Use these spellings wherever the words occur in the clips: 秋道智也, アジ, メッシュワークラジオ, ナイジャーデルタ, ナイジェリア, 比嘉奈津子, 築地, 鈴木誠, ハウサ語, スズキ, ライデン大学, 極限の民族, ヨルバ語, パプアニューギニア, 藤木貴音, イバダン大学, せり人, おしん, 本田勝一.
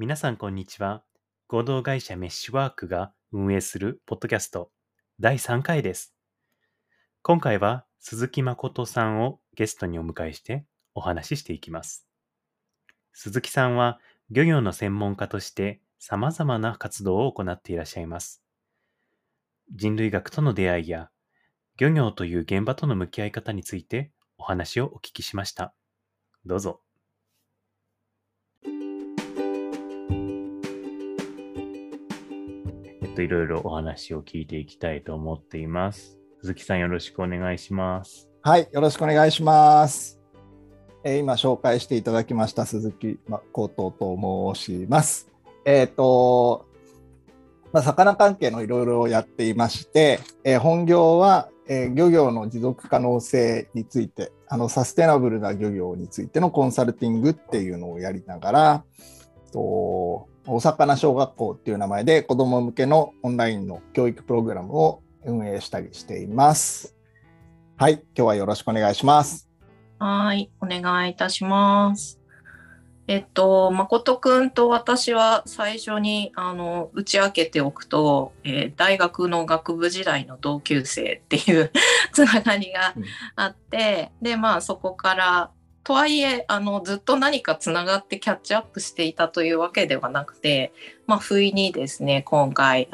皆さんこんにちは。合同会社メッシュワークが運営するポッドキャスト第3回です。今回は鈴木誠さんをゲストにお迎えしてお話ししていきます。鈴木さんは漁業の専門家として様々な活動を行っていらっしゃいます。人類学との出会いや漁業という現場との向き合い方についてお話をお聞きしました。どうぞ。いろいろお話を聞いていきたいと思っています。鈴木さん、よろしくお願いします。はい、よろしくお願いします。今紹介していただきました鈴木誠と申します。魚関係のいろいろやっていまして、本業は、漁業の持続可能性についてサステナブルな漁業についてのコンサルティングっていうのをやりながらお魚小学校っていう名前で子ども向けのオンラインの教育プログラムを運営したりしています。はい、今日はよろしくお願いします。はい、お願いいたします。誠くんと私は最初に打ち明けておくと、大学の学部時代の同級生っていうつながりがあって、でそこからとはいえずっと何かつながってキャッチアップしていたというわけではなくて、不意にですね、今回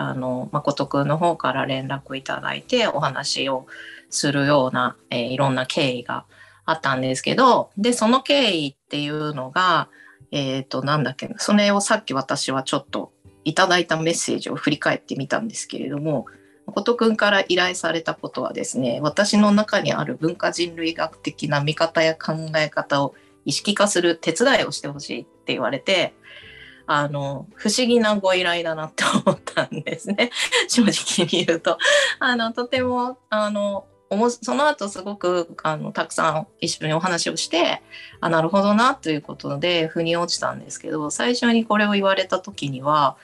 誠くんの方から連絡いただいてお話をするような、いろんな経緯があったんですけど、でその経緯っていうのがそれをさっき私はちょっといただいたメッセージを振り返ってみたんですけれども、誠くんから依頼されたことはですね、私の中にある文化人類学的な見方や考え方を意識化する手伝いをしてほしいって言われて、不思議なご依頼だなって思ったんですね。正直に言うと、とてもその後すごくたくさん一緒にお話をして、なるほどなということで腑に落ちたんですけど、最初にこれを言われた時には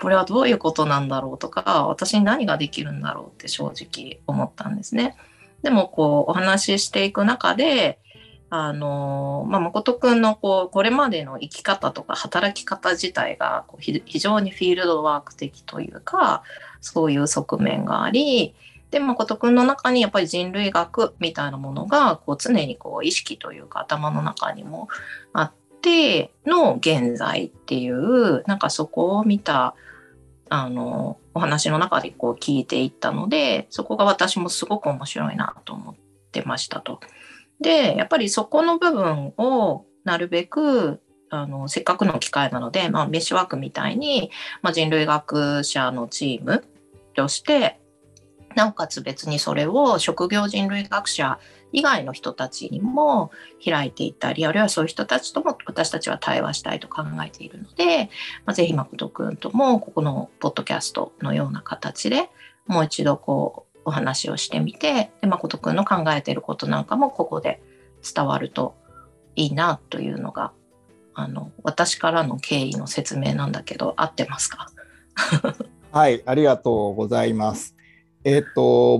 これはどういうことなんだろうとか、私に何ができるんだろうって正直思ったんですね。でもお話ししていく中で誠くんのこれまでの生き方とか働き方自体が非常にフィールドワーク的というか、そういう側面があり、で誠くんの中にやっぱり人類学みたいなものが常に意識というか頭の中にもあっての現在っていう、そこを見たお話の中で聞いていったので、そこが私もすごく面白いなと思ってましたと。でやっぱりそこの部分をなるべくせっかくの機会なので、メッシュワークみたいに、人類学者のチームとしてなおかつ別にそれを職業人類学者以外の人たちにも開いていたり、あるいはそういう人たちとも私たちは対話したいと考えているので、ぜひ誠くんともここのポッドキャストのような形でもう一度お話をしてみて、で誠くんの考えていることなんかもここで伝わるといいなというのが私からの経緯の説明なんだけど、合ってますか？はい、ありがとうございます。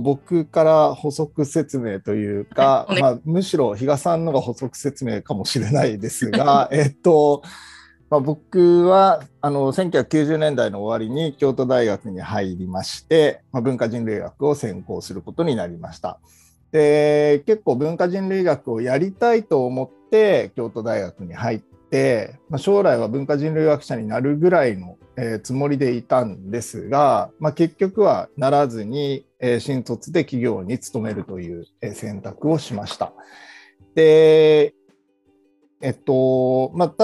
僕から補足説明というか、はい、むしろ比嘉さんのが補足説明かもしれないですが、僕は1990年代の終わりに京都大学に入りまして、文化人類学を専攻することになりました。で、結構文化人類学をやりたいと思って京都大学に入って、将来は文化人類学者になるぐらいのつもりでいたんですが、結局はならずに、新卒で企業に勤めるという選択をしました。で、た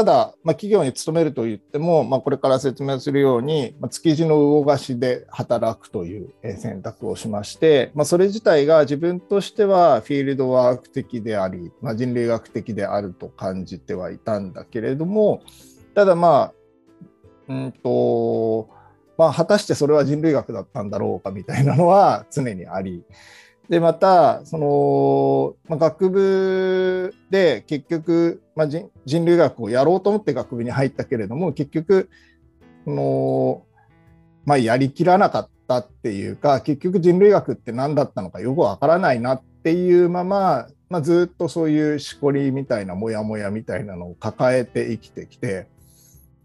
だ、企業に勤めるといっても、これから説明するように、築地の魚河岸で働くという選択をしまして、それ自体が自分としてはフィールドワーク的であり、人類学的であると感じてはいたんだけれども、ただ果たしてそれは人類学だったんだろうかみたいなのは常にあり、でまた学部で結局、人類学をやろうと思って学部に入ったけれども、結局やりきらなかったっていうか、結局人類学って何だったのかよくわからないなっていうまま、ずっとそういうしこりみたいなモヤモヤみたいなのを抱えて生きてきて。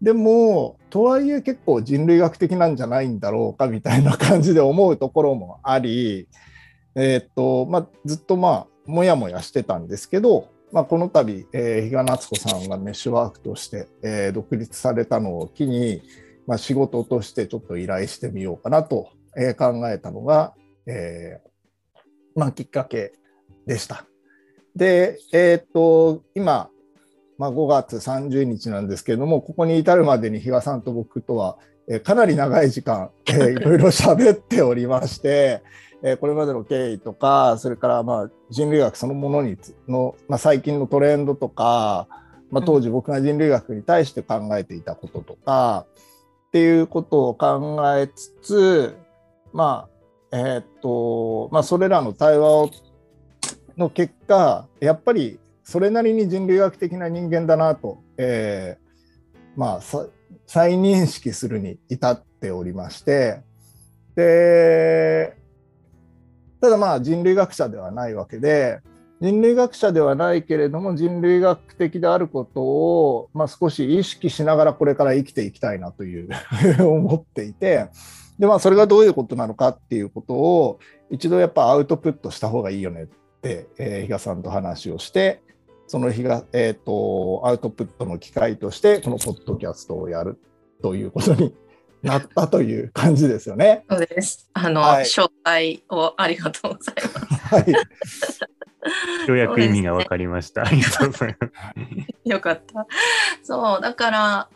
でもとはいえ結構人類学的なんじゃないんだろうかみたいな感じで思うところもあり、ずっとモヤモヤしてたんですけど、この度、比嘉奈津子さんがメッシュワークとして、独立されたのを機に、仕事としてちょっと依頼してみようかなと、考えたのが、きっかけでした。で、今、5月30日なんですけれども、ここに至るまでに比嘉さんと僕とは、かなり長い時間、いろいろ喋っておりまして、これまでの経緯とか、それから人類学そのものの最近のトレンドとか、当時僕が人類学に対して考えていたこととかっていうことを考えつつ、それらの対話の結果、やっぱりそれなりに人類学的な人間だなと、再認識するに至っておりまして、でただ人類学者ではないわけで、人類学者ではないけれども人類学的であることを、少し意識しながらこれから生きていきたいなという思っていて、でそれがどういうことなのかっていうことを一度やっぱアウトプットした方がいいよねって、比嘉さんと話をして、そのアウトプットの機会としてこのポッドキャストをやるということになったという感じですよね。そうです。招待をありがとうございます。はい、ようやく意味が分かりました。ね、ありがとうございます。よかった。そうだから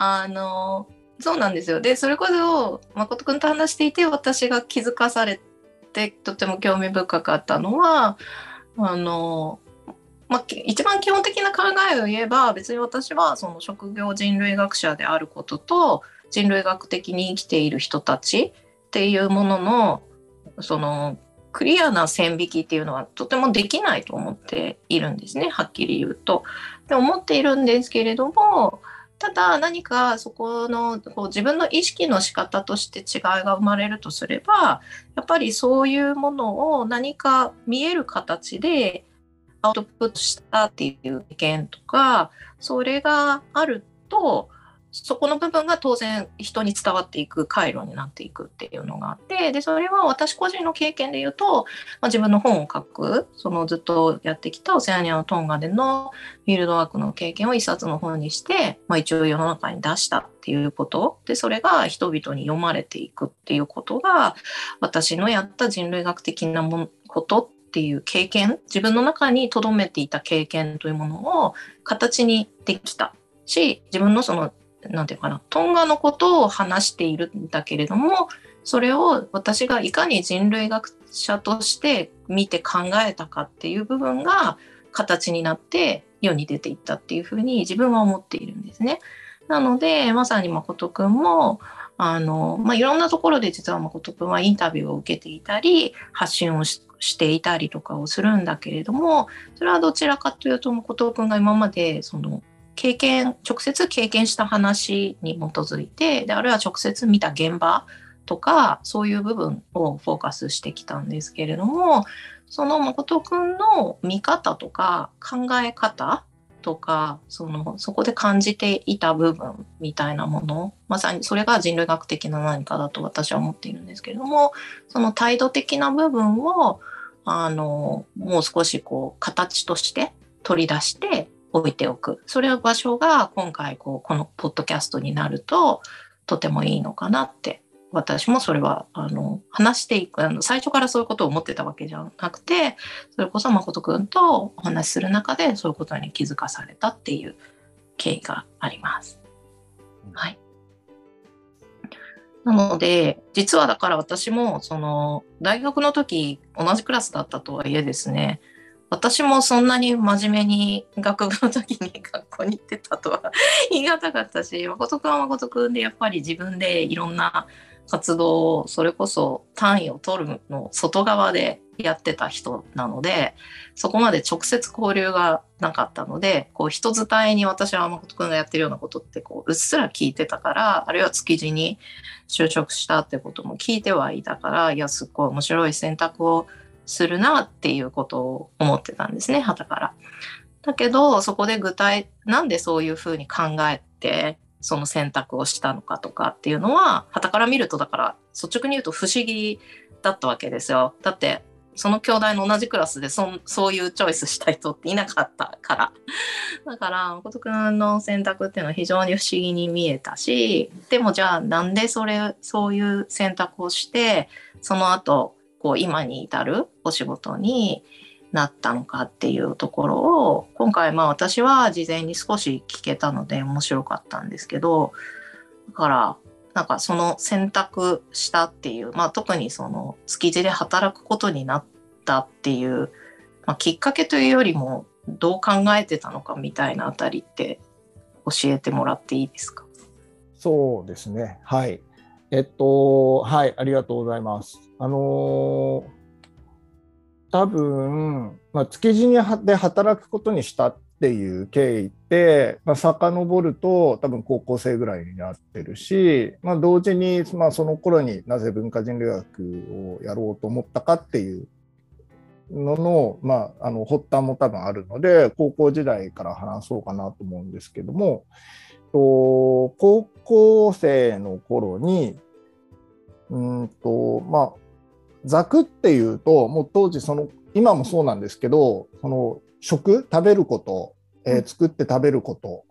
そうなんですよ。でそれこそ誠君と話していて私が気づかされてとても興味深かったのは一番基本的な考えを言えば、別に私はその職業人類学者であることと人類学的に生きている人たちっていうもののそのクリアな線引きっていうのはとてもできないと思っているんですね、はっきり言うと。で思っているんですけれども、ただ何かそこの自分の意識の仕方として違いが生まれるとすれば、やっぱりそういうものを何か見える形でアウトプットしたっていう意見とか、それがあるとそこの部分が当然人に伝わっていく回路になっていくっていうのがあって、でそれは私個人の経験で言うと、自分の本を書く、そのずっとやってきたオセアニアのトンガでのフィールドワークの経験を一冊の本にして、一応世の中に出したっていうことで、それが人々に読まれていくっていうことが私のやった人類学的なことっていう経験、自分の中に留めていた経験というものを形にできたし、自分のそのなんていうかな、トンガのことを話しているんだけれども、それを私がいかに人類学者として見て考えたかっていう部分が形になって世に出ていったっていうふうに自分は思っているんですね。なのでまさに誠くんもいろんなところで実は誠くんはインタビューを受けていたり発信をしていたりとかをするんだけれども、それはどちらかというと誠くんが今までその直接経験した話に基づいて、であるいは直接見た現場とかそういう部分をフォーカスしてきたんですけれども、その誠くんの見方とか考え方とかそこで感じていた部分みたいなもの、まさにそれが人類学的な何かだと私は思っているんですけれども、その態度的な部分をもう少し形として取り出して置いておく、それの場所が今回このポッドキャストになるととてもいいのかなって、私もそれは話していく最初からそういうことを思ってたわけじゃなくて、それこそ誠くんとお話しする中でそういうことに気づかされたっていう経緯があります。はい、なので実はだから私もその大学の時同じクラスだったとはいえですね、私もそんなに真面目に学部の時に学校に行ってたとは言い難かったし、誠くんは誠くんでやっぱり自分でいろんな活動を、それこそ単位を取るの外側でやってた人なので、そこまで直接交流がなかったので、人伝えに私は誠くんがやってるようなことってうっすら聞いてたから、あるいは築地に就職したってことも聞いてはいたから、いやすっごい面白い選択をするなっていうことを思ってたんですね、傍から。だけどそこでなんでそういうふうに考えてその選択をしたのかとかっていうのは、傍から見るとだから率直に言うと不思議だったわけですよ。だってその兄弟の同じクラスでそういうチョイスした人っていなかったから、だから誠くんの選択っていうのは非常に不思議に見えたし、でもじゃあなんでそういう選択をしてその後こう今に至るお仕事になったのかっていうところを今回私は事前に少し聞けたので面白かったんですけど、だからなんかその選択したっていう、特にその築地で働くことになったっていう、きっかけというよりもどう考えてたのかみたいなあたりって教えてもらっていいですか？そうですね、はい、はい、ありがとうございます。多分、築地で働くことにしたっていう経緯って、遡ると多分高校生ぐらいになってるし、同時に、その頃になぜ文化人類学をやろうと思ったかっていうのの、発端も多分あるので高校時代から話そうかなと思うんですけども、高校生の頃にザクっていうと、もう当時今もそうなんですけど、食べること、作って食べること、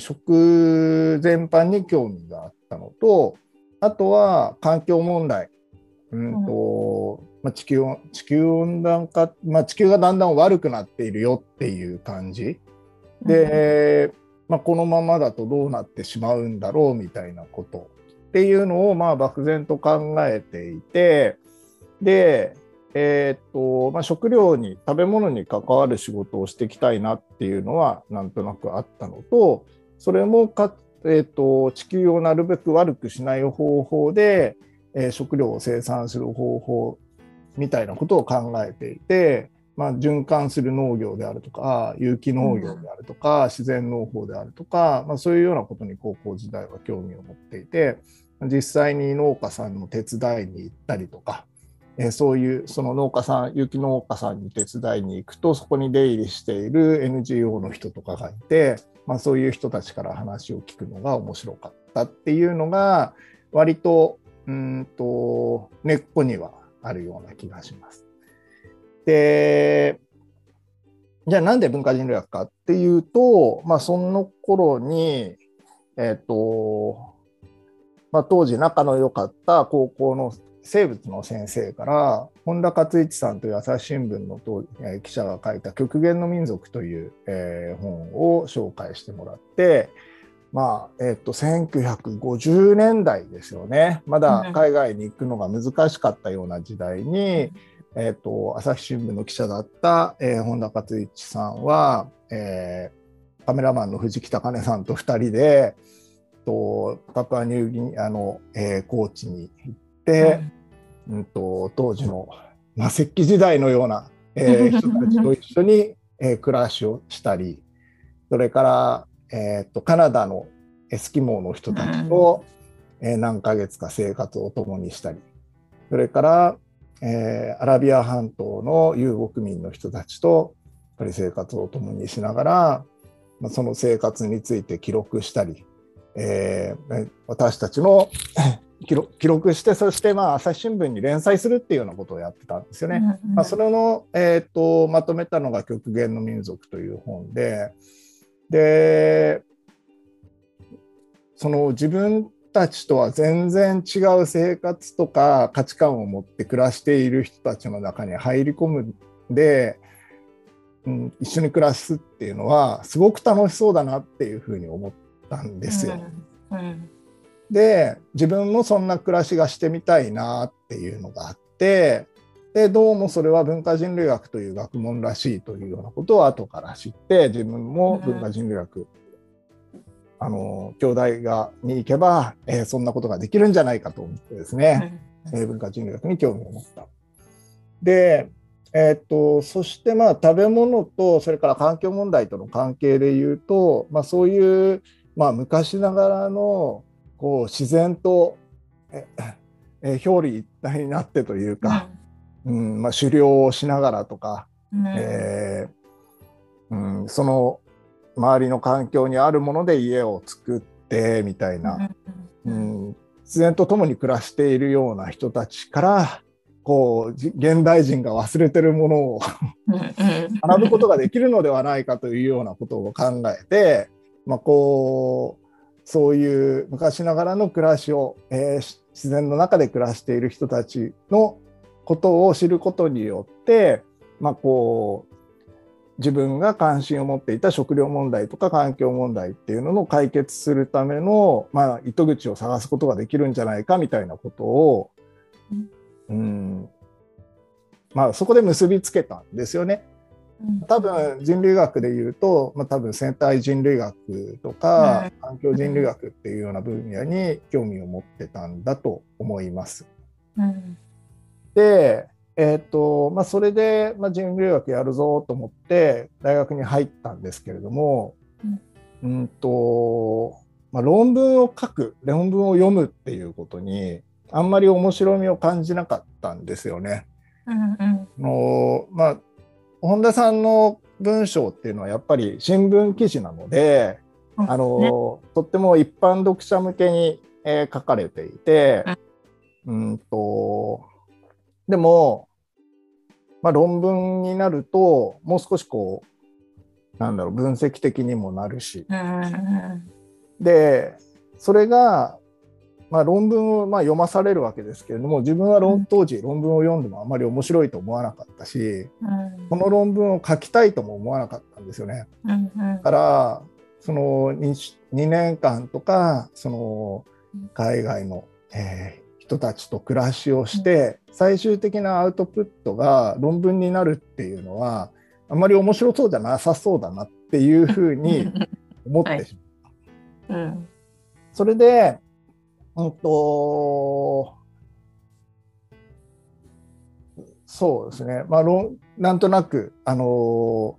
食全般に興味があったのと、あとは環境問題、地球温暖化、地球がだんだん悪くなっているよっていう感じで、このままだとどうなってしまうんだろうみたいなことっていうのを漠然と考えていて、で、食料に食べ物に関わる仕事をしていきたいなっていうのはなんとなくあったのと、それも地球をなるべく悪くしない方法で、食料を生産する方法みたいなことを考えていて、循環する農業であるとか有機農業であるとか、自然農法であるとか、そういうようなことに高校時代は興味を持っていて、実際に農家さんの手伝いに行ったりとか、そういう有機農家さんに手伝いに行くとそこに出入りしている NGO の人とかがいて、そういう人たちから話を聞くのが面白かったっていうのが割と根っこにはあるような気がします。で、じゃあなんで文化人類学かっていうと、その頃に、当時仲の良かった高校の生物の先生から本田勝一さんという朝日新聞の記者が書いた「極限の民族」という、本を紹介してもらって、1950年代ですよね。まだ海外に行くのが難しかったような時代に、朝日新聞の記者だった、本田勝一さんは、カメラマンの藤木貴音さんと2人でパプアニューギニアの、高知に行って、当時の、石器時代のような、人たちと一緒に、暮らしをしたり、それから、カナダのエスキモーの人たちと、何ヶ月か生活を共にしたり、それからアラビア半島の遊牧民の人たちとやっぱり生活を共にしながら、その生活について記録したり、私たちの記録して、そして朝日新聞に連載するっていうようなことをやってたんですよね。それの、まとめたのが「極限の民族」という本で、自分たちとは全然違う生活とか価値観を持って暮らしている人たちの中に入り込むで、一緒に暮らすっていうのはすごく楽しそうだなっていうふうに思ったんですよ。で、自分もそんな暮らしがしてみたいなっていうのがあって、でどうもそれは文化人類学という学問らしいというようなことを後から知って、自分も文化人類学、京大に行けば、そんなことができるんじゃないかと思ってですね、文化人類学に興味を持った。で、そして食べ物とそれから環境問題との関係でいうと、そういう、昔ながらのこう自然と表裏一体になってというか、狩猟をしながらとか、その周りの環境にあるもので家を作っってみたいな、うん、自然と共に暮らしているような人たちからこう現代人が忘れてるものを学ぶことができるのではないかというようなことを考えて、まあ、こうそういう昔ながらの暮らしを、自然の中で暮らしている人たちのことを知ることによって、まあ、こう自分が関心を持っていた食料問題とか環境問題っていうのを解決するための、まあ、糸口を探すことができるんじゃないかみたいなことを、うん、まあそこで結びつけたんですよね。多分人類学でいうと、まあ、多分生態人類学とか環境人類学っていうような分野に興味を持ってたんだと思います。うん、でまあ、それで、まあ、人類学やるぞと思って大学に入ったんですけれども、まあ、論文を読むっていうことにあんまり面白みを感じなかったんですよね。まあ、本田さんの文章っていうのはやっぱり新聞記事なので、とっても一般読者向けに、書かれていて、でもまあ、論文になるともう少しこうなんだろう分析的にもなるし、でそれが、まあ、論文をまあ読まされるわけですけれども、自分は当時論文を読んでもあまり面白いと思わなかったし、この論文を書きたいとも思わなかったんですよね。だからその 2年間とかその海外の、人たちと暮らしをして最終的なアウトプットが論文になるっていうのはあまり面白そうじゃなさそうだなっていうふうに思ってしまった、はい、うん、それで、そうですね、まあ、なんとなくそ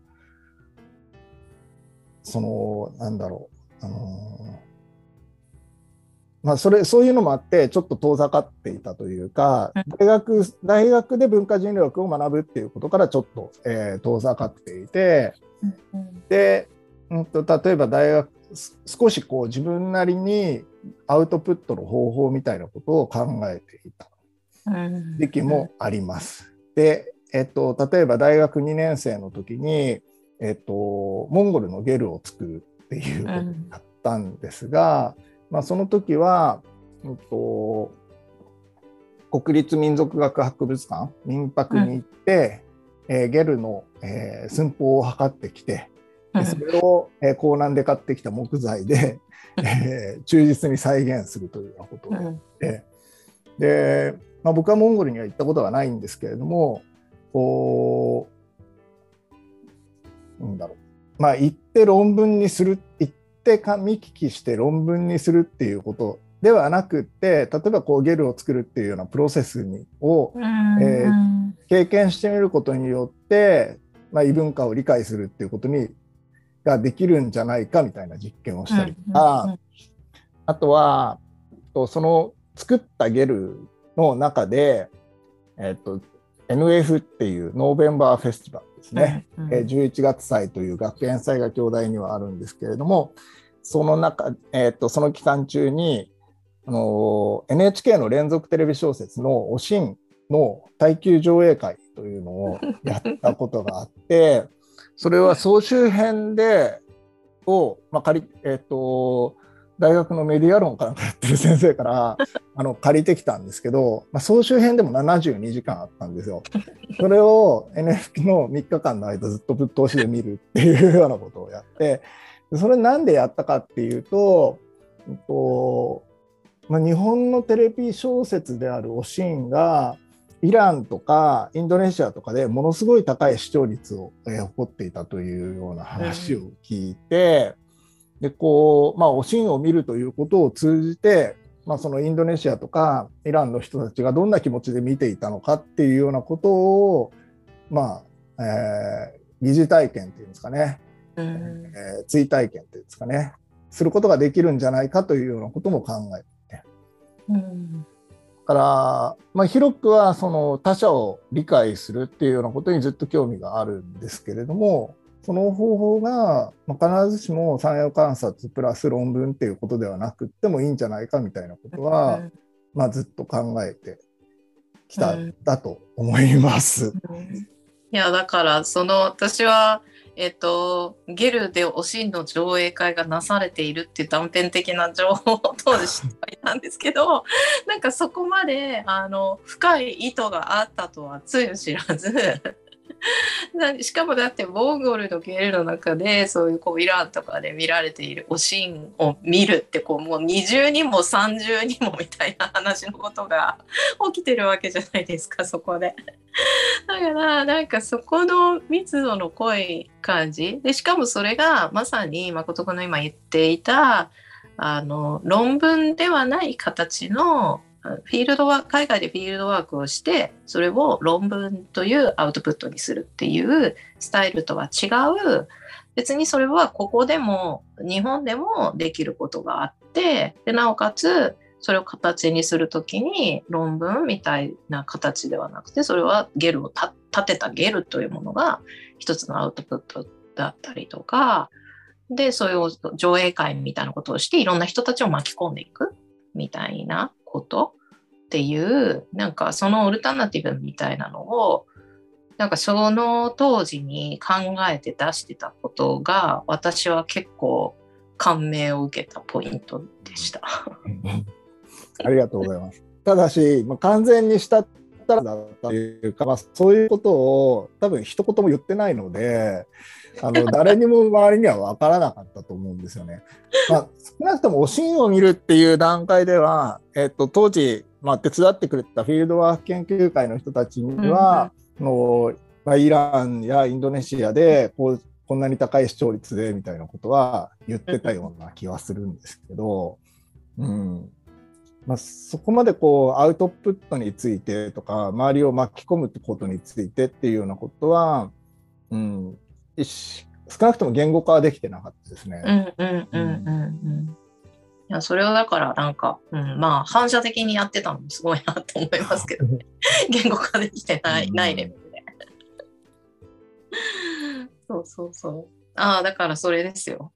のなんだろうまあ、そういうのもあってちょっと遠ざかっていたというか、大学で文化人類学を学ぶっていうことからちょっと、遠ざかっていて、で、例えば少しこう自分なりにアウトプットの方法みたいなことを考えていた時期もあります。で、例えば大学2年生の時に、モンゴルのゲルを作るっていうことになったんですが、まあ、その時は、国立民族学博物館民泊に行って、ゲルの、寸法を測ってきて、それを江南で買ってきた木材で、忠実に再現するというようなことをやって、で、まあ、僕はモンゴルには行ったことはないんですけれども、なんだろう、まあ、行って論文にする見聞きして論文にするっていうことではなくって、例えばこうゲルを作るっていうようなプロセスを、経験してみることによって、まあ、異文化を理解するっていうことができるんじゃないかみたいな実験をしたりとか、あとはその作ったゲルの中で、NF っていうノーベンバーフェスティバルですね、11月祭という学園祭が京大にはあるんですけれども、その期間中にNHK の連続テレビ小説の「おしん」の耐久上映会というのをやったことがあってそれは総集編でまあ大学のメディア論かなんかやってる先生から借りてきたんですけど、まあ、総集編でも72時間あったんですよ。それを NF の3日間の間ずっとぶっ通しで見るっていうようなことをやって、それなんでやったかっていうと、まあ、日本のテレビ小説であるおしんがイランとかインドネシアとかでものすごい高い視聴率を誇っていたというような話を聞いて、でまあ、おしんを見るということを通じて、まあ、そのインドネシアとかイランの人たちがどんな気持ちで見ていたのかっていうようなことを、まあ疑似体験っていうんですかね、追体験っていうんですかね、することができるんじゃないかというようなことも考えて、だから、まあ、広くはその他者を理解するっていうようなことにずっと興味があるんですけれども、その方法が必ずしも三栄観察プラス論文っていうことではなくってもいいんじゃないかみたいなことは、ずっと考えてきたんだと思います、いやだからその私は、ゲルでおしんの上映会がなされているっていう断片的な情報を当時知っていたんですけどなんかそこまで深い意図があったとはつゆ知らずしかもだってモンゴルのゲルの中でそういうイランとかで見られているおしんを見るってもう20にも30にもみたいな話のことが起きてるわけじゃないですかそこで。だからなんかそこの密度の濃い感じでしかもそれがまさに誠君の今言っていた論文ではない形の海外でフィールドワークをしてそれを論文というアウトプットにするっていうスタイルとは違う別にそれはここでも日本でもできることがあってでなおかつそれを形にするときに論文みたいな形ではなくてそれはゲルを立てたゲルというものが一つのアウトプットだったりとかでそういう上映会みたいなことをしていろんな人たちを巻き込んでいくみたいなことっていうなんかそのオルタナティブみたいなのをなんかその当時に考えて出してたことが私は結構感銘を受けたポイントでしたありがとうございますただし、完全にしたったらだったというか、そういうことを多分一言も言ってないので誰にも周りには分からなかったと思うんですよね。少なくともおしんを見るっていう段階では、当時、手伝ってくれたフィールドワーク研究会の人たちには、イランやインドネシアでこんなに高い視聴率でみたいなことは言ってたような気はするんですけど、そこまでアウトプットについてとか周りを巻き込むってことについてっていうようなことは、少なくとも言語化はできてなかったですね。いやそれはだからなんか、反射的にやってたのもすごいなと思いますけどね言語化できてないレベルでそうだからそれですよ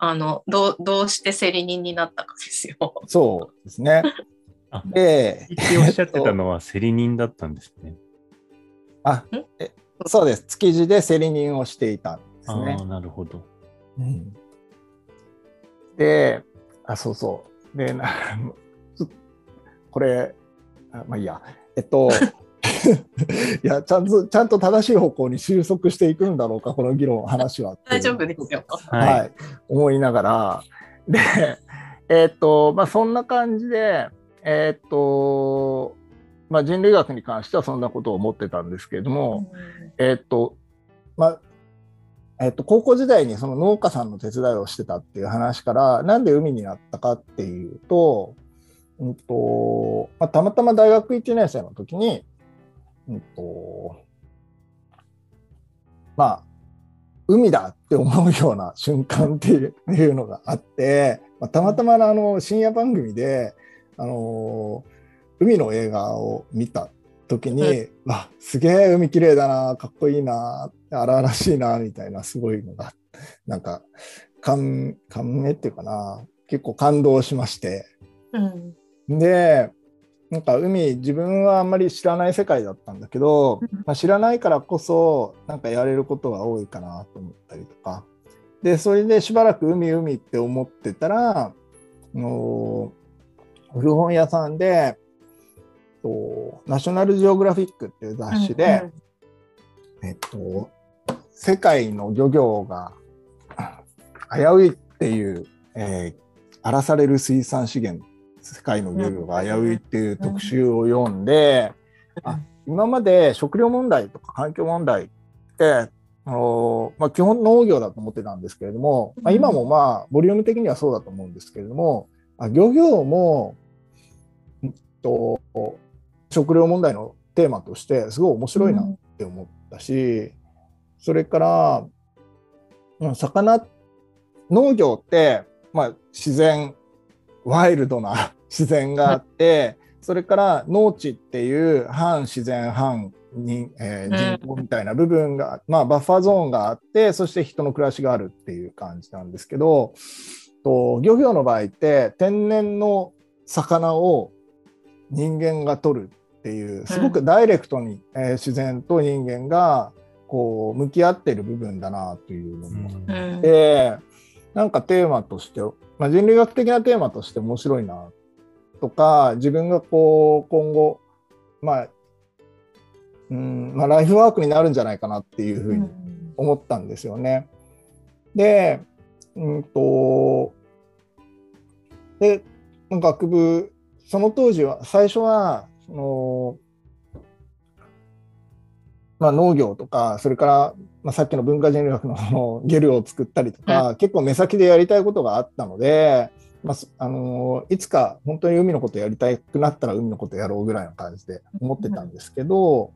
どうしてセリ人になったかですよそうですねでおっしゃってたのはセリ人だったんですねそうです築地でセリ人をしていたんですねなるほど、でそうでこれいいやいやちゃんと正しい方向に収束していくんだろうかこの議論話は大丈夫ですよ思いながらでそんな感じで人類学に関してはそんなことを思ってたんですけれども、高校時代にその農家さんの手伝いをしてたっていう話からなんで海になったかっていうと、たまたま大学1年生の時に、海だって思うような瞬間っていうのがあって、たまたま深夜番組で海の映画を見た時にすげえ海きれいだなかっこいいな荒々しいなみたいなすごいのがなんか感銘っていうかな結構感動しまして、でなんか海自分はあんまり知らない世界だったんだけど、知らないからこそなんかやれることが多いかなと思ったりとかでそれでしばらく海って思ってたら古本屋さんでナショナルジオグラフィックっていう雑誌で、世界の漁業が危ういっていう、荒らされる水産資源世界の漁業が危ういっていう特集を読んで、今まで食料問題とか環境問題って基本農業だと思ってたんですけれども、今もボリューム的にはそうだと思うんですけれども漁業も食料問題のテーマとしてすごい面白いなって思ったし、それから農業って、ワイルドな自然があって、それから農地っていう半自然半人口みたいな部分が、まあ、バッファーゾーンがあって、そして人の暮らしがあるっていう感じなんですけど、漁業の場合って天然の魚を人間が取るっていうすごくダイレクトに、自然と人間がこう向き合ってる部分だなというのもあって、なんかテーマとして、まあ、人類学的なテーマとして面白いなとか、自分がこう今後まあライフワークになるんじゃないかなっていうふうに思ったんですよね。で、で学部、その当時は最初はその、まあ、農業とか、それから、まあ、さっきの文化人類学のゲルを作ったりとか、結構目先でやりたいことがあったので、まあ、いつか本当に海のことやりたくなったら海のことやろうぐらいの感じで思ってたんですけど、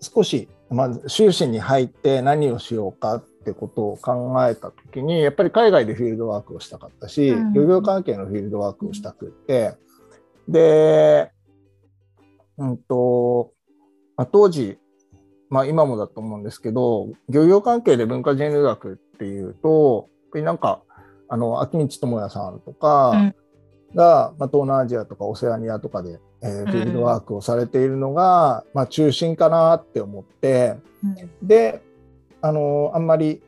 少し、まあ、修士に入って何をしようかってことを考えた時に、やっぱり海外でフィールドワークをしたかったし、漁業関係のフィールドワークをしたくって、で、まあ、当時、まあ、今もだと思うんですけど、漁業関係で文化人類学っていうと、なんか秋道智也さんとかが、まあ、東南アジアとかオセアニアとかで、フィールドワークをされているのが、まあ、中心かなって思って、であんまり、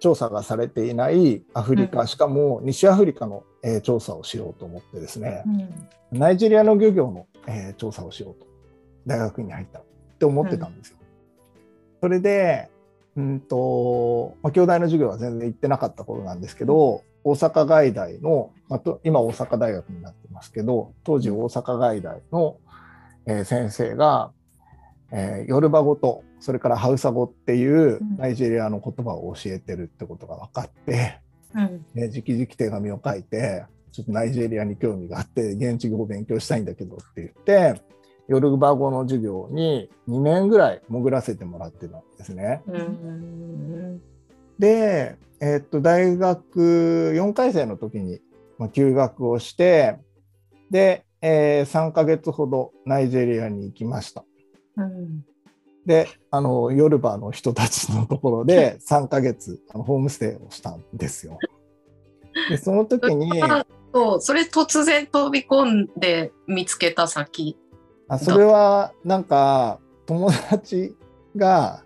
調査がされていないアフリカ、しかも西アフリカの、調査をしようと思ってですね、ナイジェリアの漁業の、調査をしようと大学に入ったって思ってたんですよ。それでまあ、京大の授業は全然行ってなかった頃なんですけど、大阪外大の、まあ、今大阪大学になってますけど、当時大阪外大の、先生が、ヨルバ語とそれからハウサ語っていうナイジェリアの言葉を教えてるってことが分かって、直々手紙を書いて、ちょっとナイジェリアに興味があって現地語を勉強したいんだけどって言って。ヨルバ語の授業に2年ぐらい潜らせてもらってたんですね。で、大学4回生の時に、まあ、休学をして、で、3ヶ月ほどナイジェリアに行きました。でヨルバの人たちのところで3ヶ月ホームステイをしたんですよ。でその時にそれ突然飛び込んで見つけた先。それはなんか友達が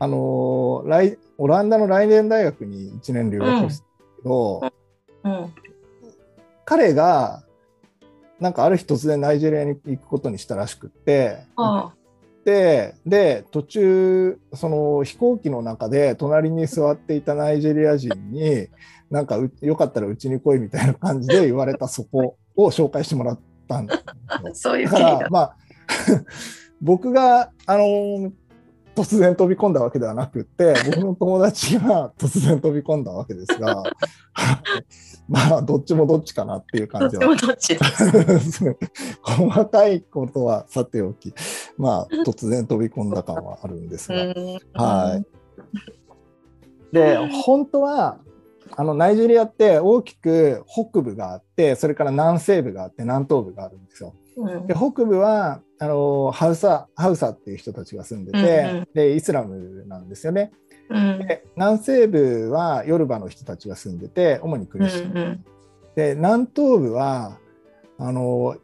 オランダのライデン大学に1年留学してたけど、彼がなんかある日突然ナイジェリアに行くことにしたらしくって、で途中その飛行機の中で隣に座っていたナイジェリア人になんかよかったらうちに来いみたいな感じで言われた、そこを紹介してもらって。そういう経緯だから、まあ、僕が突然飛び込んだわけではなくて、僕の友達が突然飛び込んだわけですがまあどっちもどっちかなっていう感じは細かいことはさておき、まあ突然飛び込んだ感はあるんですがはい。で本当はナイジェリアって大きく北部があって、それから南西部があって南東部があるんですよ。で北部はハウサっていう人たちが住んでて、でイスラムなんですよね。で南西部はヨルバの人たちが住んでて、主にクリスチャン、で南東部は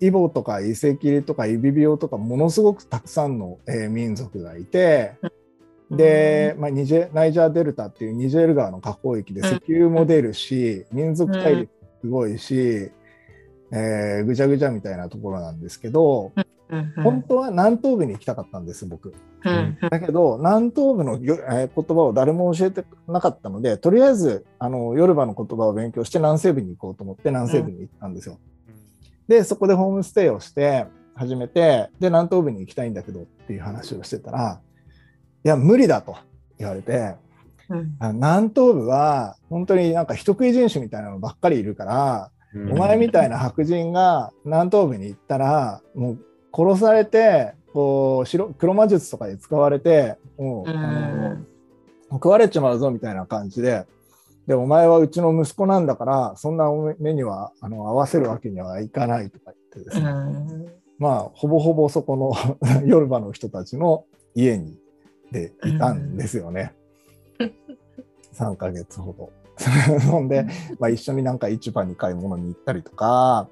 イボとかイセキリとかイビビオとか、ものすごくたくさんの、民族がいて。でまあ、ナイジャーデルタっていうニジェール川の河口域で石油も出るし、民族対立すごいし、ぐちゃぐちゃみたいなところなんですけど、本当は南東部に行きたかったんです僕、だけど南東部の言葉を誰も教えてなかったので、とりあえずヨルバの言葉を勉強して南西部に行こうと思って南西部に行ったんですよ。でそこでホームステイをして始めて、で南東部に行きたいんだけどっていう話をしてたら、いや無理だと言われて、南東部は本当になんか人食い人種みたいなのばっかりいるから、お前みたいな白人が南東部に行ったらもう殺されて、こう黒魔術とかで使われてもう、食われちまうぞみたいな感じで、でお前はうちの息子なんだからそんな目には合わせるわけにはいかないとか言ってですね、まあほぼほぼそこのヨルバの人たちの家にでいたんですよね、うん、3ヶ月ほどそんで、まあ、一緒になんか市場に買い物に行ったりとか、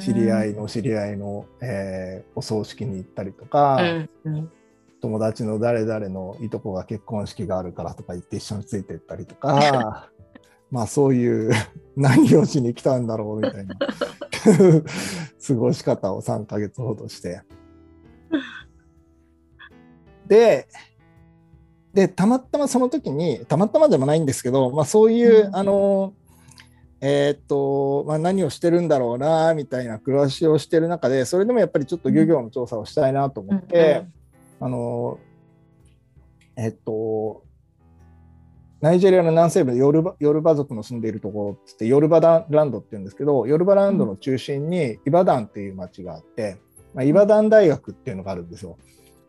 知り合いの、お葬式に行ったりとか、友達の誰々のいとこが結婚式があるからとか言って一緒について行ったりとかまあそういう何をしに来たんだろうみたいな過ごし方を3ヶ月ほどしてでたまたまその時にたまたまでもないんですけど、まあ、そういう、うん、まあ、何をしてるんだろうなみたいな暮らしをしてる中でそれでもやっぱりちょっと漁業の調査をしたいなと思って、うん、ナイジェリアの南西部でヨルバ族の住んでいるところってってヨルバランドっていうんですけどヨルバランドの中心にイバダンっていう町があって、まあ、イバダン大学っていうのがあるんですよ。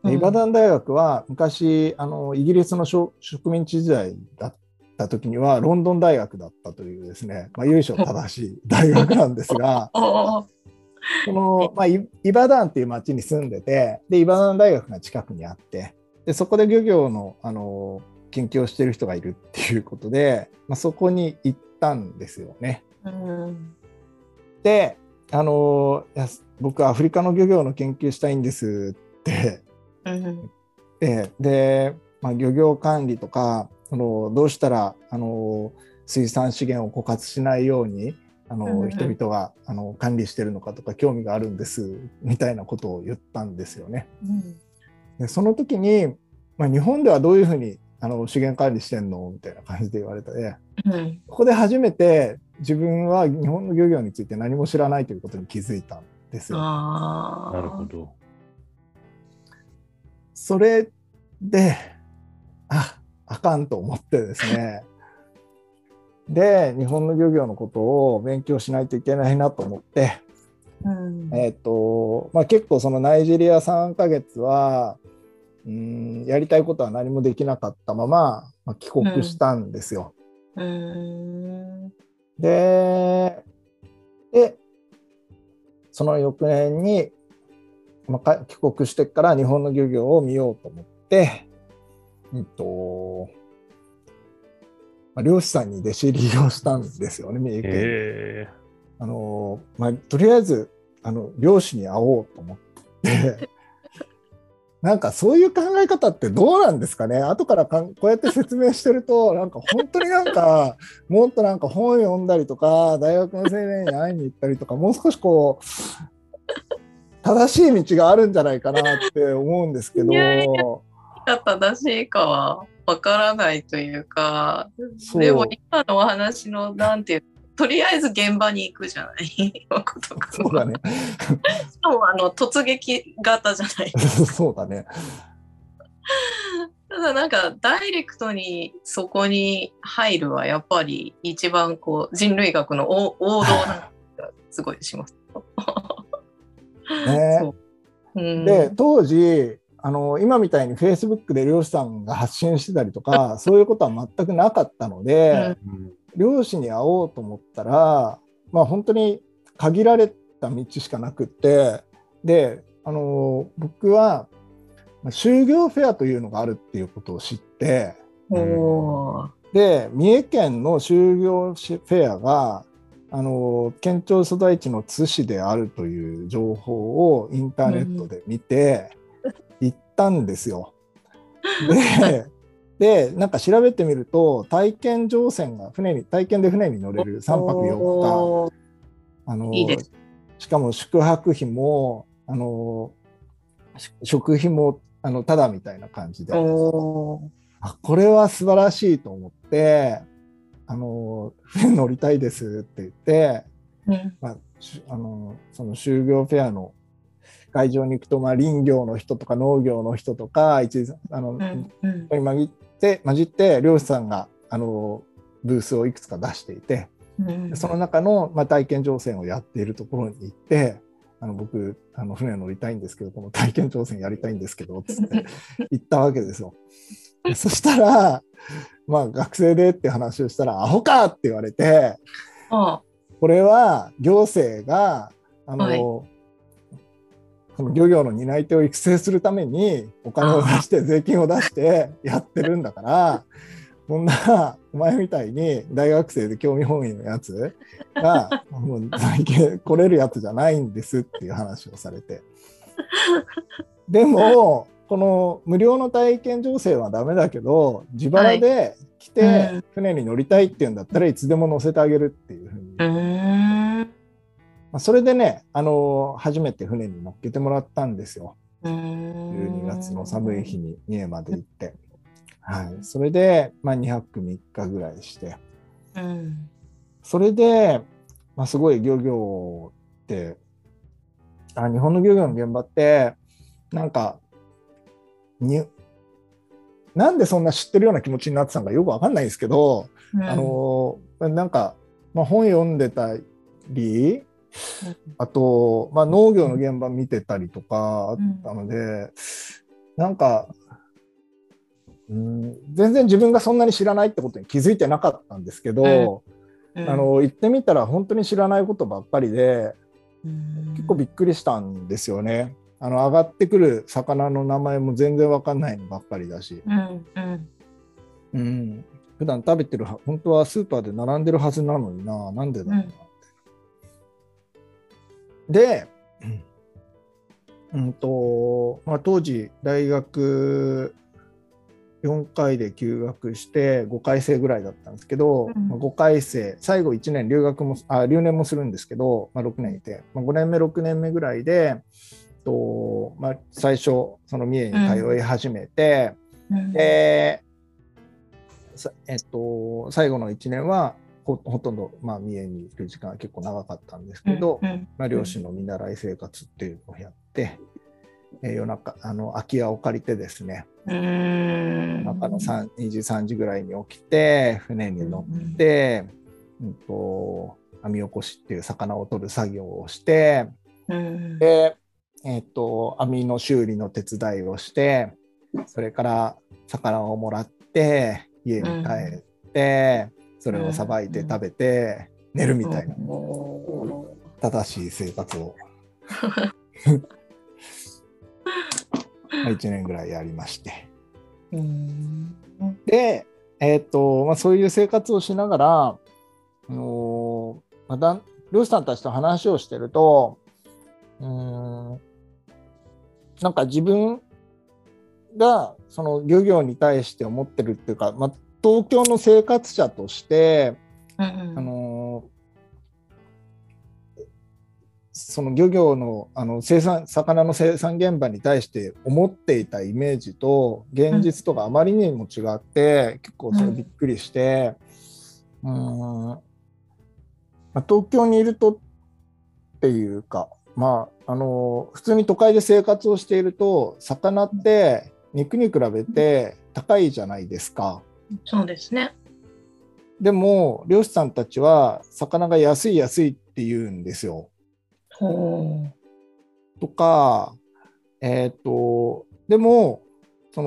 イバダン大学は昔イギリスの植民地時代だった時にはロンドン大学だったというですね、まあ、由緒正しい大学なんですがその、まあ、イバダンっていう町に住んでてでイバダン大学が近くにあってでそこで漁業の、研究をしている人がいるっていうことで、まあ、そこに行ったんですよね。うん、で僕アフリカの漁業の研究したいんですってでまあ、漁業管理とかどうしたら水産資源を枯渇しないように人々が管理してるのかとか興味があるんですみたいなことを言ったんですよね。うん、でその時に、まあ、日本ではどういうふうに資源管理してんのみたいな感じで言われたで、うん、ここで初めて自分は日本の漁業について何も知らないということに気づいたんですよ。あ、なるほど。それであかんと思ってですねで日本の漁業のことを勉強しないといけないなと思って、まあ、結構そのナイジェリア3ヶ月はやりたいことは何もできなかったまま、まあ、帰国したんですよ。うん、でその翌年にまあ、帰国してから日本の漁業を見ようと思って、まあ、漁師さんに弟子入りをしたんですよね、三重県。まあ、とりあえず漁師に会おうと思ってなんかそういう考え方ってどうなんですかね。後からこうやって説明してるとなんか本当になんかもっとなんか本読んだりとか大学の青年に会いに行ったりとかもう少しこう正しい道があるんじゃないかなって思うんですけどいやいや正しいかはわからないというかでも今のお話のなんていうとりあえず現場に行くじゃないことかそうだねしかも突撃型じゃないそうだねただなんかダイレクトにそこに入るはやっぱり一番こう人類学の王道なのがすごいしますね。うん、で当時今みたいにフェイスブックで漁師さんが発信してたりとかそういうことは全くなかったので、うん、漁師に会おうと思ったら、まあ、本当に限られた道しかなくってで僕は就業フェアというのがあるっていうことを知って、うん、で三重県の就業フェアが県庁所在地の津市であるという情報をインターネットで見て行ったんですよ。でなんか調べてみると体験乗船が体験で船に乗れる3泊4日いいですしかも宿泊費も食費もただみたいな感じでこれは素晴らしいと思って船乗りたいですって言って、うんまあ、その就業フェアの会場に行くと、まあ、林業の人とか農業の人とか混じって漁師さんがブースをいくつか出していて、うん、その中の、まあ、体験乗船をやっているところに行って僕船乗りたいんですけどこの体験乗船やりたいんですけどつって行ったわけですよ。そしたら、まあ、学生でって話をしたらアホかって言われてこれは行政がはい、その漁業の担い手を育成するためにお金を出して税金を出してやってるんだからそんなお前みたいに大学生で興味本位のやつがもう来れるやつじゃないんですっていう話をされて、でもこの無料の体験乗船はダメだけど自腹で来て船に乗りたいっていうんだったらいつでも乗せてあげるっていうふうに、それでね、初めて船に乗っけてもらったんですよ。12月の寒い日に三重まで行って、はい、それで、2泊3日ぐらいして、それで、すごい漁業って日本の漁業の現場ってなんかなんでそんな知ってるような気持ちになってたのかよく分かんないですけど、なんか、本読んでたりあと、農業の現場見てたりとかあったので、なんか、全然自分がそんなに知らないってことに気づいてなかったんですけど、行ってみたら本当に知らないことばっかりで、結構びっくりしたんですよね。上がってくる魚の名前も全然わかんないのばっかりだし、普段食べてる本当はスーパーで並んでるはずなのにな、なんでだろうなって、で、当時大学4回で休学して5回生ぐらいだったんですけど、5回生最後1年留年もするんですけど、6年いて、5年目6年目ぐらいで最初その三重に通い始めて、で、最後の1年はほとんど、三重に行く時間は結構長かったんですけど、両親の見習い生活っていうのをやって、夜中空き家を借りてですね、中の2時3時ぐらいに起きて船に乗って、網起こしっていう魚を取る作業をして、で、網の修理の手伝いをして、それから魚をもらって家に帰って、それをさばいて食べて寝るみたいな、正しい生活を1年ぐらいやりまして、で、そういう生活をしながら、漁師さんたちと話をしてると、なんか自分がその漁業に対して思ってるっていうか、東京の生活者として、その漁業の、魚の生産現場に対して思っていたイメージと現実とがあまりにも違って、結構それびっくりして、東京にいるとっていうか、普通に都会で生活をしていると魚って肉に比べて高いじゃないですか。そうですね。でも漁師さんたちは魚が安いって言うんですよ。とか、でもそ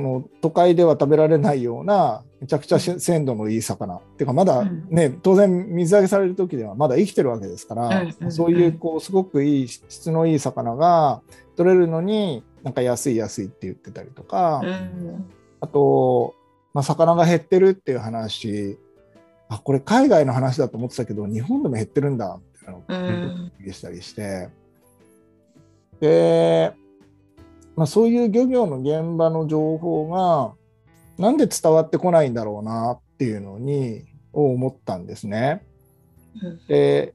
の都会では食べられないようなめちゃくちゃ鮮度のいい魚っていうか、まだね、当然水揚げされる時ではまだ生きてるわけですから、そういうすごくいい質のいい魚が取れるのになんか安いって言ってたりとか、あと、魚が減ってるっていう話、これ海外の話だと思ってたけど日本でも減ってるんだってびっくりしたりして、で、そういう漁業の現場の情報がなんで伝わってこないんだろうなっていうのに思ったんですね。で、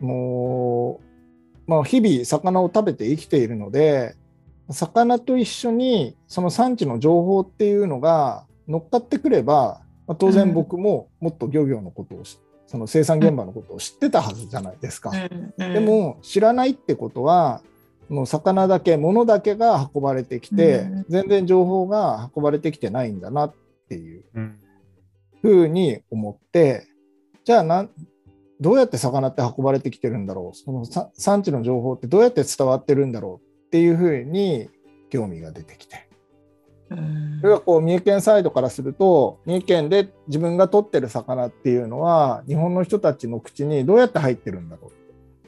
もう日々魚を食べて生きているので、魚と一緒にその産地の情報っていうのが乗っかってくれば、当然僕ももっと漁業のことをその生産現場のことを知ってたはずじゃないですか。でも知らないってことはもう魚だけ物だけが運ばれてきて、全然情報が運ばれてきてないんだなっていうふうに思って、じゃあどうやって魚って運ばれてきてるんだろう、その産地の情報ってどうやって伝わってるんだろうっていうふうに興味が出てきて、それは三重県サイドからすると、三重県で自分が取ってる魚っていうのは日本の人たちの口にどうやって入ってるんだろ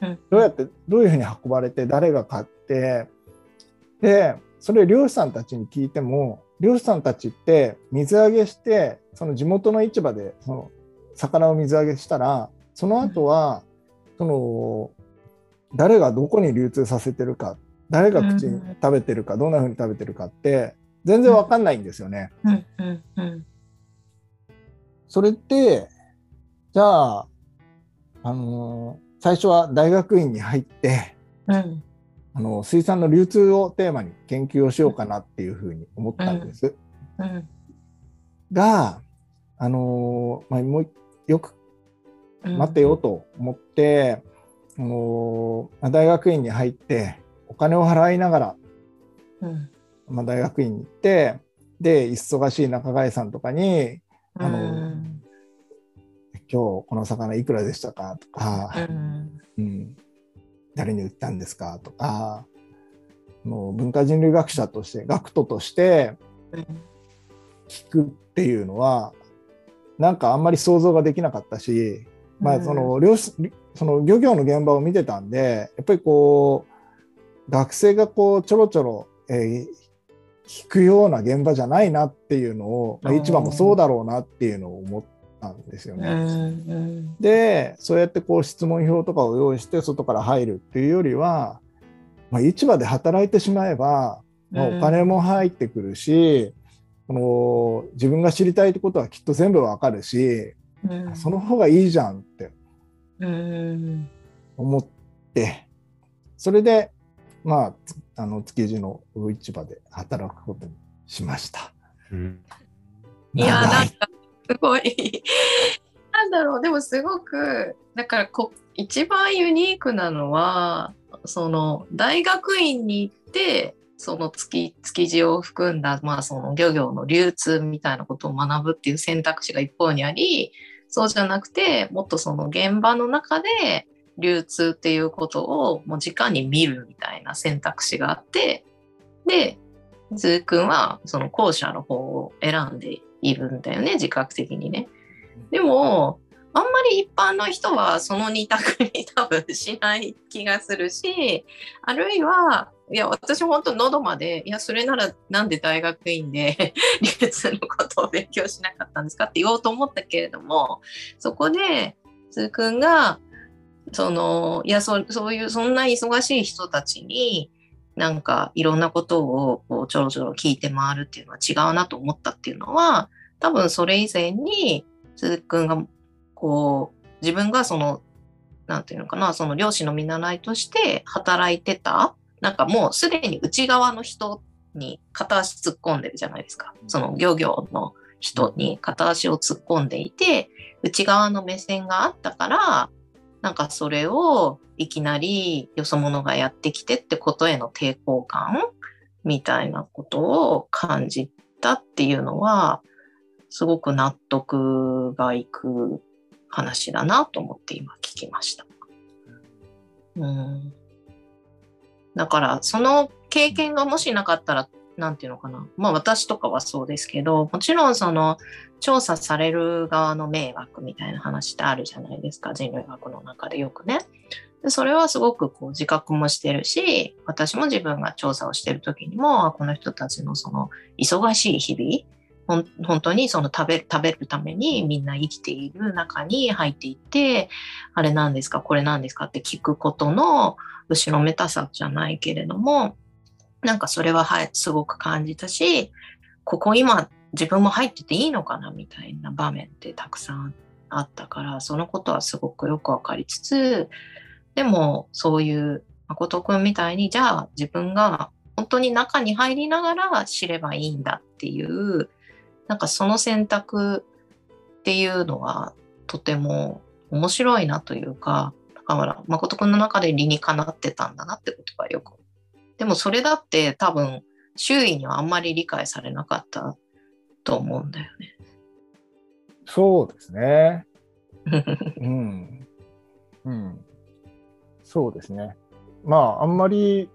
う、どうやってどういうふうに運ばれて誰が買って、でそれを漁師さんたちに聞いても、漁師さんたちって水揚げして、その地元の市場でその魚を水揚げしたら、その後はその誰がどこに流通させてるか、誰が口に食べてるか、どんなふうに食べてるかって全然わかんないんですよね。それってじゃあ、最初は大学院に入って、水産の流通をテーマに研究をしようかなっていうふうに思ったんです。が、もうよく待てよと思って、大学院に入ってお金を払いながら、大学院に行って、で忙しい仲買さんとかに今日この魚いくらでしたかとか、誰に売ったんですかとか、もう文化人類学者として学徒として聞くっていうのはなんかあんまり想像ができなかったし、その漁業の現場を見てたんで、やっぱりこう学生がこうちょろちょろ聞くような現場じゃないなっていうのを、市場もそうだろうなっていうのを思ったんですよね。でそうやってこう質問票とかを用意して外から入るっていうよりは、市場で働いてしまえば、お金も入ってくるし、自分が知りたいってことはきっと全部わかるし、その方がいいじゃんって思って、それで築地の魚市場で働くことにしました。いやなんかすごいなんだろう、でもすごくだから一番ユニークなのは、その大学院に行ってその築地を含んだ、その漁業の流通みたいなことを学ぶっていう選択肢が一方にあり、そうじゃなくてもっとその現場の中で流通っていうことをもう直に見るみたいな選択肢があって、でズー君はその後者の方を選んでいるんだよね、自覚的にね。でもあんまり一般の人はその2択に多分しない気がするし、あるいはいや私本当喉まで、いやそれならなんで大学院で流通のことを勉強しなかったんですかって言おうと思ったけれども、そこでズー君がそういうそんな忙しい人たちになんかいろんなことをこうちょろちょろ聞いて回るっていうのは違うなと思ったっていうのは、多分それ以前に鈴木君がこう自分がそのなんていうのかな、その漁師の見習いとして働いてた、なんかもうすでに内側の人に片足突っ込んでるじゃないですか、その漁業の人に片足を突っ込んでいて内側の目線があったから、なんかそれをいきなりよそ者がやってきてってことへの抵抗感みたいなことを感じたっていうのはすごく納得がいく話だなと思って今聞きました。だからその経験がもしなかったらなんていうのかな、私とかはそうですけど、もちろんその調査される側の迷惑みたいな話ってあるじゃないですか、人類学の中でよくね。でそれはすごくこう自覚もしてるし、私も自分が調査をしてる時にも、この人たちのその忙しい日々、本当にその食べるためにみんな生きている中に入っていって、あれなんですかこれなんですかって聞くことの後ろめたさじゃないけれども、なんかそれはすごく感じたし、ここ今自分も入ってていいのかなみたいな場面ってたくさんあったから、そのことはすごくよく分かりつつ、でもそういう誠君みたいにじゃあ自分が本当に中に入りながら知ればいいんだっていう、なんかその選択っていうのはとても面白いなというか、だから誠君の中で理にかなってたんだなってことがよく、でもそれだって多分周囲にはあんまり理解されなかったと思うんだよね。そうですね。そうですね。あんまり、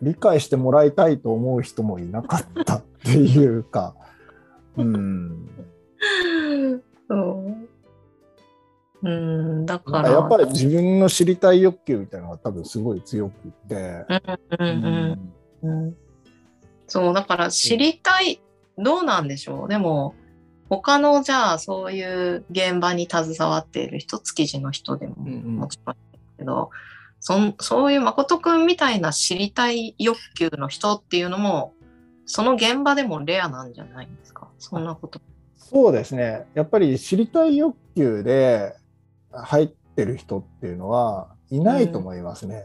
理解してもらいたいと思う人もいなかったっていうか。だかからやっぱり自分の知りたい欲求みたいなのが多分すごい強くて、うんうんうん、そうだから知りたい、どうなんでしょう。でも他のじゃあそういう現場に携わっている人、築地の人でももちろんですけど、うんうん、そういう誠くんみたいな知りたい欲求の人っていうのもその現場でもレアなんじゃないですか。そんなこと。そうですね。やっぱり知りたい欲求で入ってる人っていうのはいないと思いますね。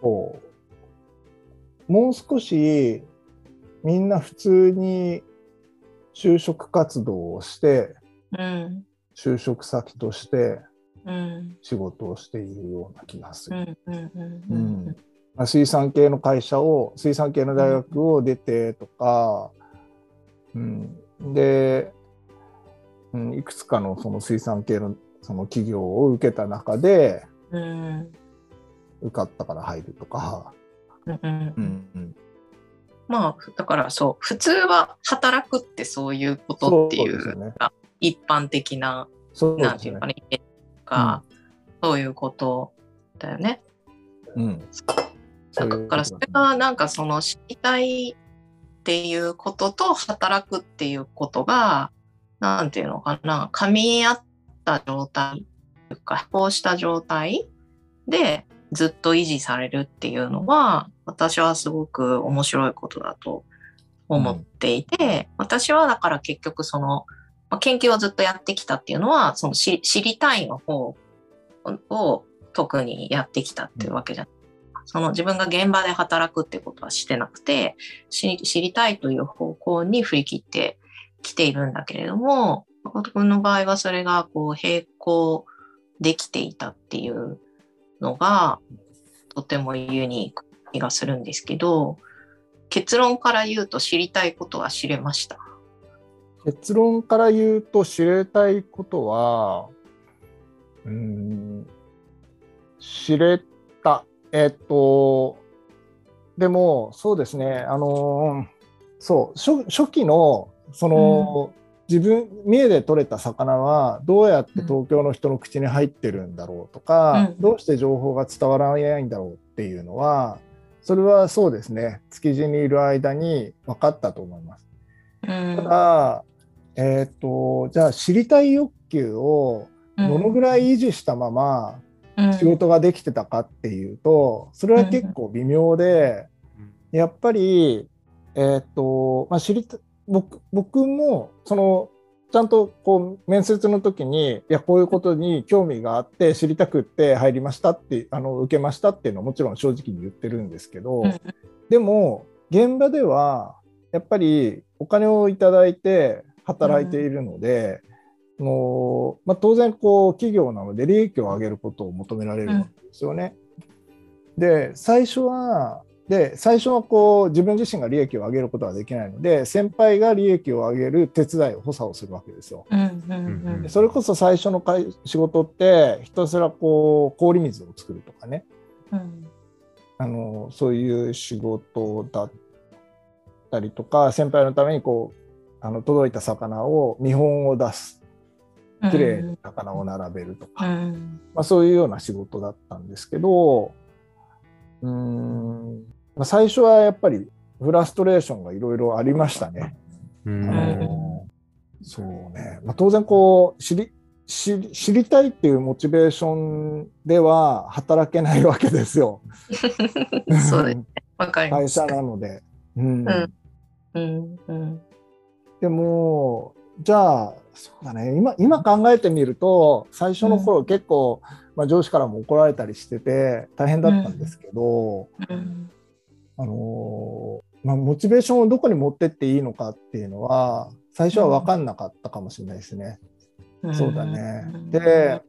そう。もう少しみんな普通に就職活動をして、うん、就職先として仕事をしているような気がする。水産系の会社を、水産系の大学を出てとか、うんうん、で、うん、いくつかのその水産系のその企業を受けた中で、うん、受かったから入るとか、うんうんうん、まあだからそう、普通は働くってそういうことっていうか、一般的ななんていうかね、意見とか、うん、そういうことだよね。うん、だからそれがなんかその知りたいっていうことと働くっていうことがなんていうのかな、噛み合った状態というか、こうした状態でずっと維持されるっていうのは私はすごく面白いことだと思っていて、うん、私はだから結局その研究をずっとやってきたっていうのはその知りたいの方を特にやってきたっていうわけじゃない。その自分が現場で働くってことはしてなくて、知りたいという方向に振り切ってきているんだけれども、誠君の場合はそれがこう並行できていたっていうのがとてもユニークな気がするんですけど、結論から言うと知りたいことは知れました？結論から言うと知りたいことは知れた。でもそうですね、そう 初期のその、うん、自分三重で取れた魚はどうやって東京の人の口に入ってるんだろうとか、うん、どうして情報が伝わらないんだろうっていうのは、それはそうですね、築地にいる間に分かったと思います。うん、ただ、じゃあ知りたい欲求をどのぐらい維持したまま、うん仕事ができてたかっていうと、それは結構微妙で、やっぱりまあ僕もそのちゃんとこう面接の時に、いやこういうことに興味があって知りたくって入りましたって、受けましたっていうのはもちろん正直に言ってるんですけど、でも現場ではやっぱりお金をいただいて働いているので。まあ、当然こう企業なので利益を上げることを求められるんですよね。うん、最初はこう自分自身が利益を上げることはできないので、先輩が利益を上げる手伝いを補佐をするわけですよ。うんうんうん、それこそ最初の仕事ってひたすらこう氷水を作るとかね、うん、そういう仕事だったりとか、先輩のためにこう届いた魚を見本を出す、きれいに魚を並べるとか、うんまあ、そういうような仕事だったんですけど、まあ、最初はやっぱりフラストレーションがいろいろありましたね。そうね、まあ、当然こう知りたいっていうモチベーションでは働けないわけですよ。そうですね、わかります。会社なので、うんうんうんでもじゃあそうだね、今考えてみると最初の頃結構、うんまあ、上司からも怒られたりしてて大変だったんですけど、うんまあ、モチベーションをどこに持ってっていいのかっていうのは最初は分かんなかったかもしれないですね。うん、そうだね。で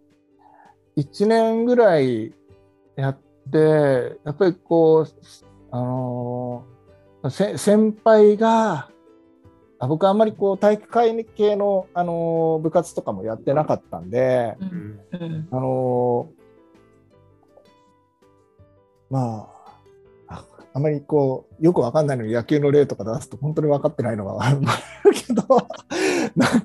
1年ぐらいやってやっぱりこう、先輩が僕はあんまりこう体育会系の、部活とかもやってなかったんで、うんうん、まああんまりこうよく分かんないのに野球の例とか出すと本当に分かってないのがけどなん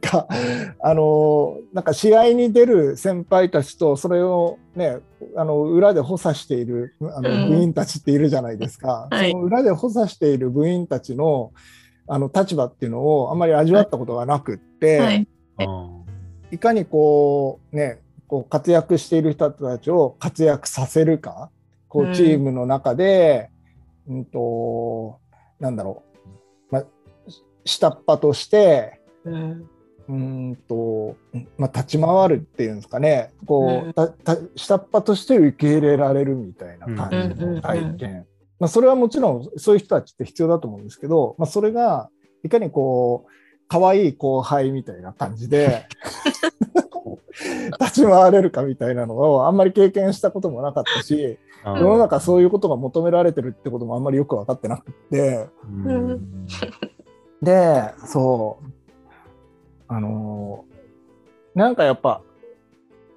か試合に出る先輩たちとそれを、ね、裏で補佐している部員たちっているじゃないですか、はい、その裏で補佐している部員たちの、立場っていうのをあんまり味わったことがなくって、はいはい、いかにこう、ね、こう活躍している人たちを活躍させるかこうチームの中で、なんだろう、下っ端として、立ち回るっていうんですかね、こう下っ端として受け入れられるみたいな感じの体験、それはもちろんそういう人たちって必要だと思うんですけど、それがいかにこう可愛い後輩みたいな感じで立ち回れるかみたいなのをあんまり経験したこともなかったし、世の中そういうことが求められてるってこともあんまりよく分かってなくて、でそうなんかやっぱ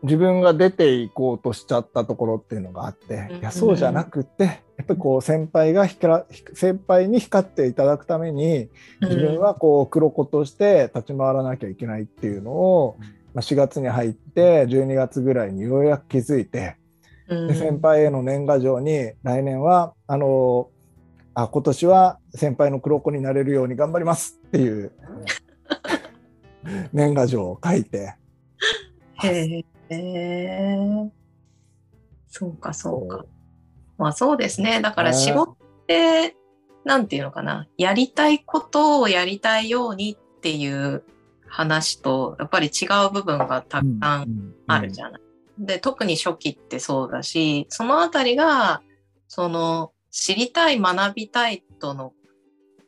自分が出ていこうとしちゃったところっていうのがあって、いやそうじゃなくって、やっぱりこう先輩に光っていただくために自分はこう黒子として立ち回らなきゃいけないっていうのを、4月に入って12月ぐらいにようやく気づいて、で先輩への年賀状に来年は今年は先輩の黒子になれるように頑張りますっていう年賀状を書いて。へえ、そうかそうか。まあそうですね。だから仕事ってなんていうのかな、やりたいことをやりたいようにっていう話とやっぱり違う部分がたくさんあるじゃない。で特に初期ってそうだし、そのあたりがその知りたい学びたいとの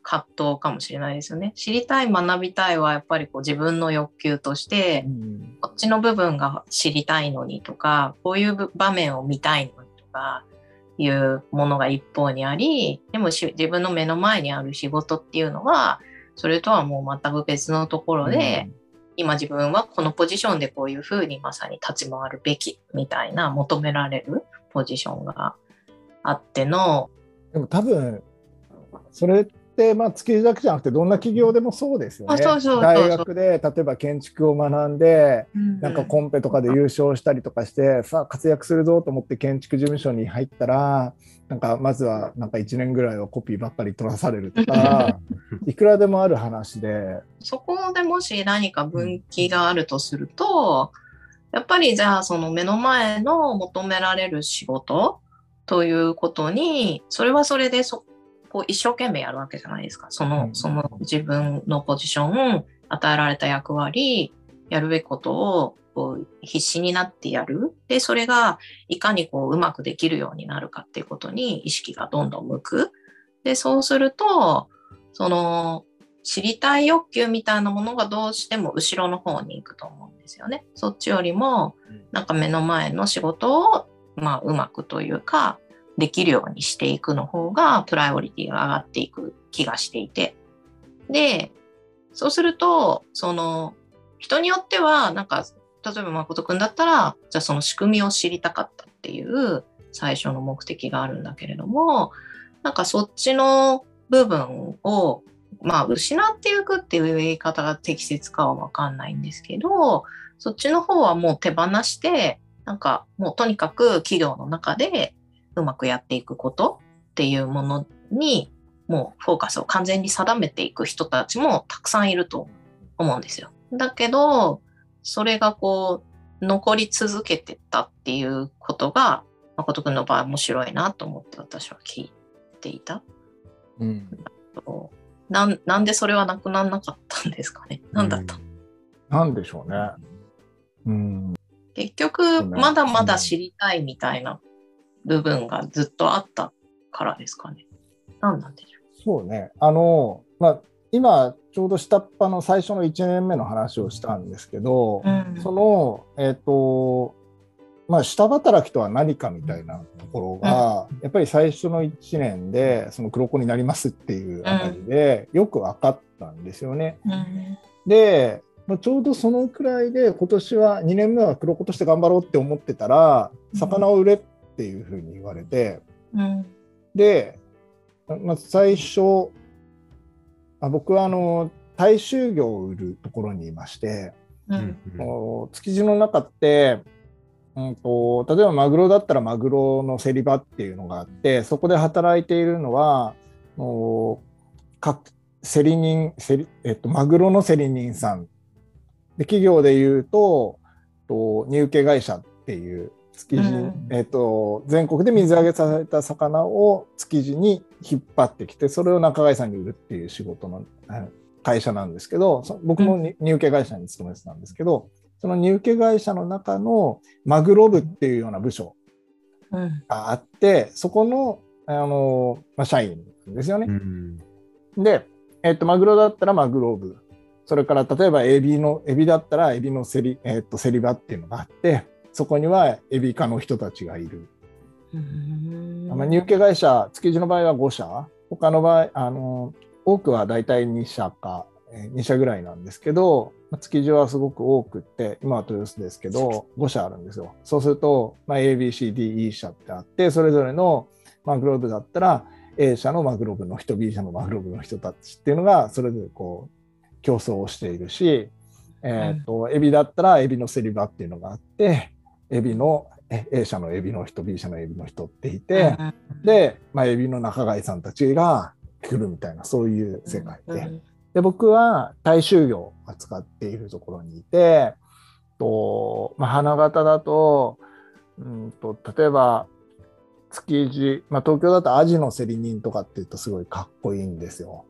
葛藤かもしれないですよね。知りたい学びたいはやっぱりこう自分の欲求として、こっちの部分が知りたいのにとか、こういう場面を見たいのにとかいうものが一方にあり、でも自分の目の前にある仕事っていうのはそれとはもう全く別のところで、今自分はこのポジションでこういうふうにまさに立ち回るべきみたいな求められるポジションがあっての。でも多分それで築地だけじゃなくてどんな企業でもそうですよね。大学で例えば建築を学んで、なんかコンペとかで優勝したりとかして、さあ活躍するぞと思って建築事務所に入ったら、なんかまずはなんか1年ぐらいはコピーばっかり取らされるとかいくらでもある話で、そこでもし何か分岐があるとすると、やっぱりじゃあその目の前の求められる仕事ということに、それはそれでこう一生懸命やるわけじゃないですか。その自分のポジション、与えられた役割、やるべきことをこう必死になってやる。で、それがいかにこううまくできるようになるかっていうことに意識がどんどん向く。で、そうすると、その知りたい欲求みたいなものがどうしても後ろの方に行くと思うんですよね。そっちよりも、なんか目の前の仕事を、うまくというか、できるようにしていくの方がプライオリティが上がっていく気がしていて、でそうするとその人によってはなんか例えば誠くんだったら、じゃあその仕組みを知りたかったっていう最初の目的があるんだけれども、なんかそっちの部分を失っていくっていう言い方が適切かは分かんないんですけど、そっちの方はもう手放して、なんかもうとにかく企業の中でうまくやっていくことっていうものにもうフォーカスを完全に定めていく人たちもたくさんいると思うんですよ。だけどそれがこう残り続けてたっていうことが誠くんの場合面白いなと思って私は聞いていた、なんでそれはなくならなかったんですかね。なんだった、なんでしょうね、結局まだまだ知りたいみたいな部分がずっとあったからですかね。何なんでしょう。そうね。今ちょうど下っ端の最初の1年目の話をしたんですけど、その下働きとは何かみたいなところが、やっぱり最初の1年でその黒子になりますっていうあたりでよく分かったんですよね。で、ちょうどそのくらいで今年は2年目は黒子として頑張ろうって思ってたら、魚を売れっていうふうに言われて、で、最初僕は大衆魚を売るところにいまして、うん、築地の中って、例えばマグロだったらマグロの競り場っていうのがあって、そこで働いているのは競り人、マグロの競り人さんで、企業でいうと荷受会社っていう築地、全国で水揚げされた魚を築地に引っ張ってきて、それを仲買さんに売るっていう仕事の会社なんですけど、僕も荷受会社に勤めてたんですけど、その荷受会社の中のマグロ部っていうような部署があって、そこの、社員ですよね、で、マグロだったらマグロ部、それから例えばエビだったらエビの競り場っていうのがあって、そこにはエビ科の人たちがいる。荷受会社、築地の場合は5社、他の場合多くはだいたい2社か2社ぐらいなんですけど、築地はすごく多くって、今は豊洲ですけど5社あるんですよ。そうすると、ABCDE 社ってあって、それぞれのマグロ部だったら A 社のマグロ部の人、 B 社のマグロ部の人たちっていうのがそれぞれこう競争をしているし、エビだったらエビの競り場っていうのがあって、エビの A 社のエビの人、 B 社のエビの人っていて、で、エビの仲買さんたちが来るみたいな、そういう世界で、僕は大衆魚を扱っているところにいて、花形だと、例えば築地、東京だとアジの競り人とかっていうとすごいかっこいいんですよ。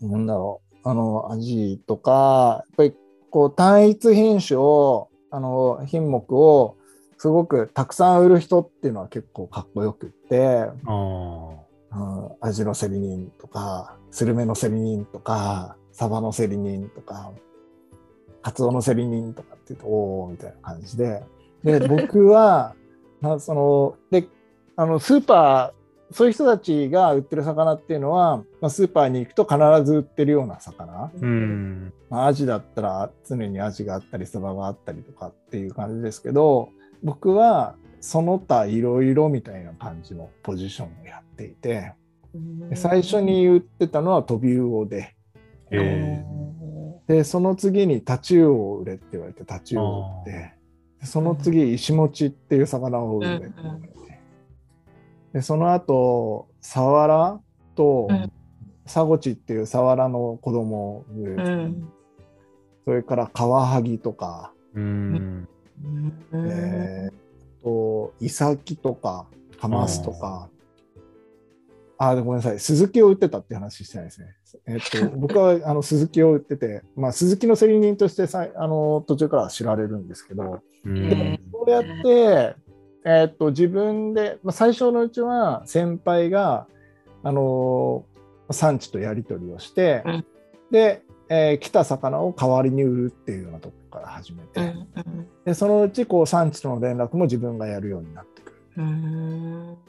なんだろう、アジとかやっぱりこう単一品種を品目をすごくたくさん売る人っていうのは結構かっこよくって、アジの競り人とかスルメの競り人とかサバの競り人とかカツオの競り人とかっていうと、おおみたいな感じで、僕はスーパー、そういう人たちが売ってる魚っていうのは、スーパーに行くと必ず売ってるような魚、アジだったら常にアジがあったりサバがあったりとかっていう感じですけど、僕はその他いろいろみたいな感じのポジションをやっていて、最初に言ってたのはトビウオで、でその次にタチウオを売れって言われてタチウオを売って、その次イシモチっていう魚を売れって言われて、でその後サワラとサゴチっていうサワラの子供を売れて、それからカワハギとか、イサキとかカマスとか、ごめんなさい、スズキを売ってたって話してないですね。僕はスズキを売ってて、スズキの競り人として途中から知られるんですけど、そうやって、自分で、最初のうちは先輩が、産地とやり取りをして、で来た魚を代わりに売るっていうようなところから始めて、でそのうちこう産地との連絡も自分がやるようになってくる。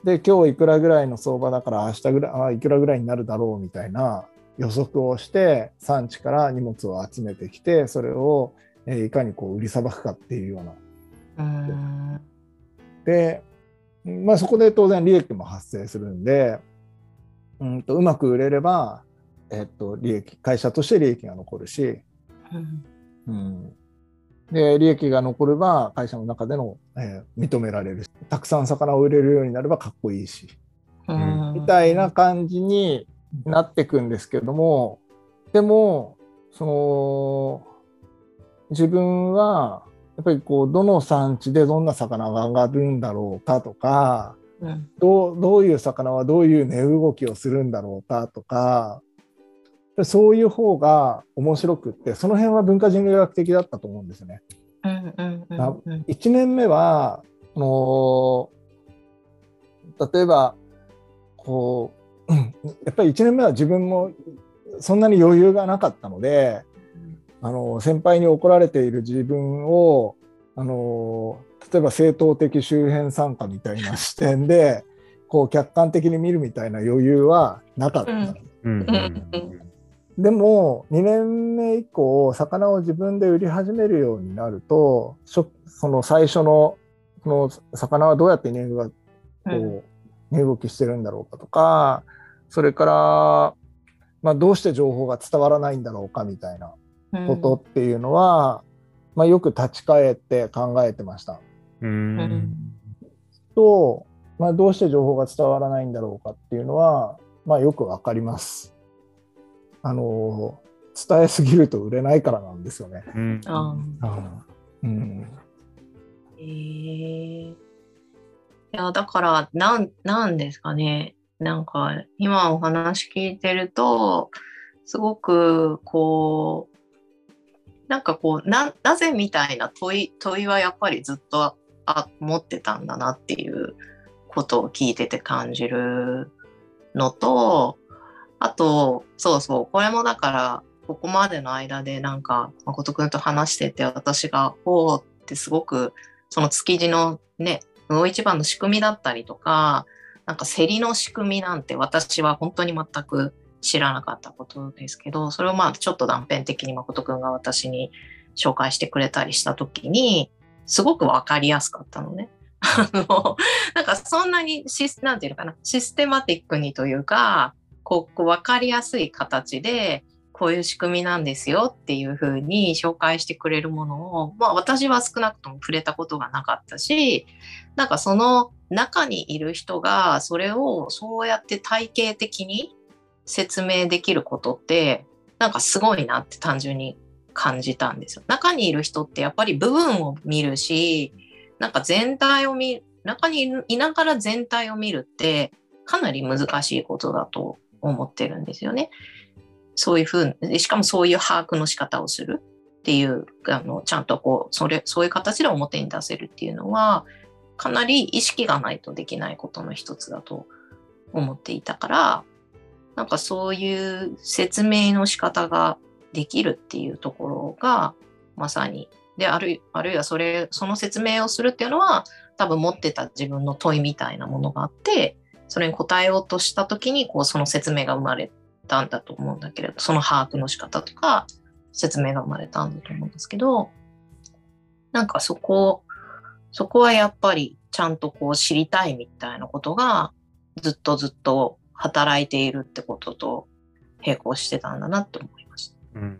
で今日いくらぐらいの相場だから明日ぐらいいくらぐらいになるだろうみたいな予測をして、産地から荷物を集めてきて、それをいかにこう売りさばくかっていうような。で、そこで当然利益も発生するんで、うまく売れれば利益、会社として利益が残るし、で利益が残れば会社の中での、認められるし、たくさん魚を売れるようになればかっこいいし、みたいな感じになっていくんですけども、でも自分はやっぱりこうどの産地でどんな魚が上がるんだろうかとか、どういう魚はどういう値動きをするんだろうかとか、そういう方が面白くって、その辺は文化人類学的だったと思うんですよね。1年目は例えばこうやっぱり1年目は自分もそんなに余裕がなかったので、先輩に怒られている自分を例えば正当的周辺参加みたいな視点でこう客観的に見るみたいな余裕はなかった。でも2年目以降魚を自分で売り始めるようになると、その最初のこの魚はどうやって値動きしてるんだろうかとか、それからまあ、どうして情報が伝わらないんだろうかみたいなことっていうのは、まあ、よく立ち返って考えてました。と、まあ、どうして情報が伝わらないんだろうかっていうのは、まあ、よくわかります。伝えすぎると売れないからなんですよね。うん。うん。いやだからなんですかね。なんか今お話聞いてるとすごくこうなんかこう なぜみたいな問いはやっぱりずっと持ってたんだなっていうことを聞いてて感じるのと、あとそうそう、これもだからここまでの間でなんか誠くんと話してて、私がこうってすごくその築地のね魚市場の仕組みだったりとか、なんか競りの仕組みなんて私は本当に全く知らなかったことですけど、それをまあちょっと断片的に誠くんが私に紹介してくれたりした時にすごく分かりやすかったのね。なんかそんなになんていうのかな、システマティックにというかこう分かりやすい形でこういう仕組みなんですよっていうふうに紹介してくれるものを、まあ、私は少なくとも触れたことがなかったし、なんかその中にいる人がそれをそうやって体系的に説明できることってなんかすごいなって単純に感じたんですよ。中にいる人ってやっぱり部分を見るし、なんか全体を見る、中にいながら全体を見るってかなり難しいことだと思ってるんですよね。そういう風に、しかもそういう把握の仕方をするっていうちゃんとこうそういう形で表に出せるっていうのはかなり意識がないとできないことの一つだと思っていたから、なんかそういう説明の仕方ができるっていうところがまさにで、あるいはその説明をするっていうのは多分持ってた自分の問いみたいなものがあって、それに答えようとした時にこうその説明が生まれたんだと思うんだけれど、その把握の仕方とか説明が生まれたんだと思うんですけど、なんかそこはやっぱりちゃんとこう知りたいみたいなことがずっと働いているってことと並行してたんだなって思いました、うん、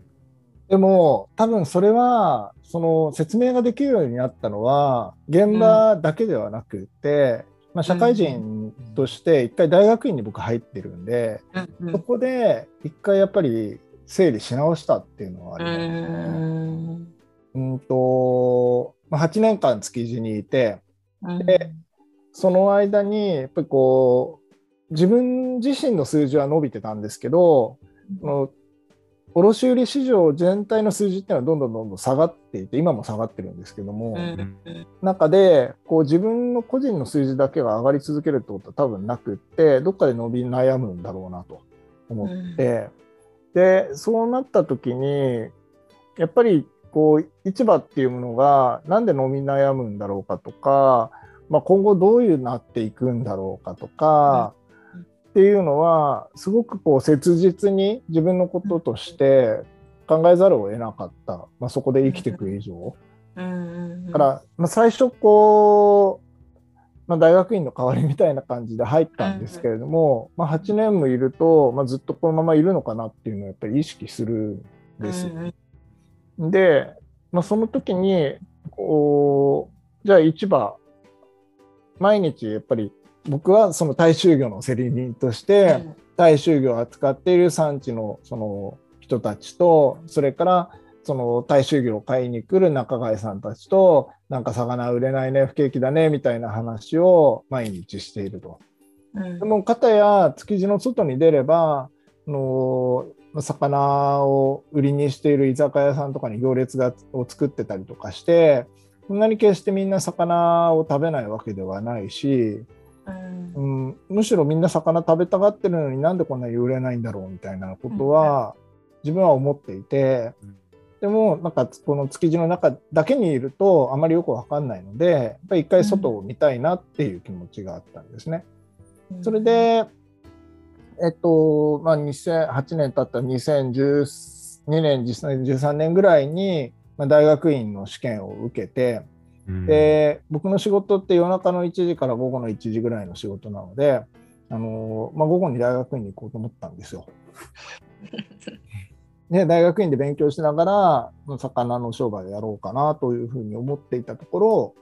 でも多分それはその説明ができるようになったのは現場だけではなくて、うんまあ、社会人として一回大学院に僕入ってるんで、うん、そこで一回やっぱり整理し直したっていうのはありますね。まあ、8年間築地にいて、でその間にやっぱりこう自分自身の数字は伸びてたんですけど、卸売市場全体の数字っていうのはどんどん下がっていて、今も下がってるんですけども、中でこう自分の個人の数字だけが上がり続けるってことは多分なくって、どっかで伸び悩むんだろうなと思って、でそうなった時にやっぱりこう市場っていうものがなんで伸び悩むんだろうかとか、まあ、今後どういうなっていくんだろうかとか、っていうのはすごくこう切実に自分のこととして考えざるを得なかった、まあ、そこで生きていく以上だから、まあ、最初こう、まあ、大学院の代わりみたいな感じで入ったんですけれども、まあ、8年もいると、まあ、ずっとこのままいるのかなっていうのをやっぱり意識するんですよ。で、まあ、その時にこうじゃあ市場毎日やっぱり僕はその大衆魚の競り人として大衆魚を扱っている産地のその人たちと、それからその大衆魚を買いに来る仲買さんたちと、なんか魚売れないね不景気だねみたいな話を毎日していると。でも片や築地の外に出れば魚を売りにしている居酒屋さんとかに行列を作ってたりとかして、そんなに決してみんな魚を食べないわけではないし、むしろみんな魚食べたがってるのになんでこんなに売れないんだろうみたいなことは自分は思っていて、でもなんかこの築地の中だけにいるとあまりよく分かんないので、やっぱり一回外を見たいなっていう気持ちがあったんですね。それで、まあ、2008年経った2012年2013年ぐらいに大学院の試験を受けて、で僕の仕事って夜中の1時から午後の1時ぐらいの仕事なので、まあ、午後に大学院に行こうと思ったんですよ。ね、大学院で勉強しながら魚の商売をやろうかなというふうに思っていたとこ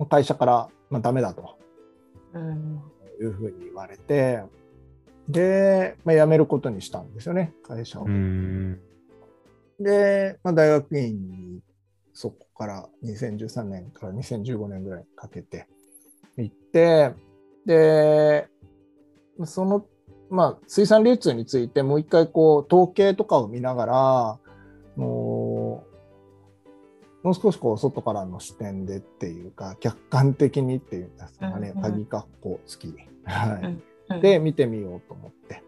ろ、会社から、まあ、ダメだと、いうふうに言われて、で、まあ、辞めることにしたんですよね、会社を。で、まあ、大学院にそこから2013年から2015年ぐらいかけて行って、でその、まあ、水産流通についてもう一回こう統計とかを見ながら、もう少しこう外からの視点でっていうか、客観的にっていうんですかね、鍵括弧付き、はい、で見てみようと思って、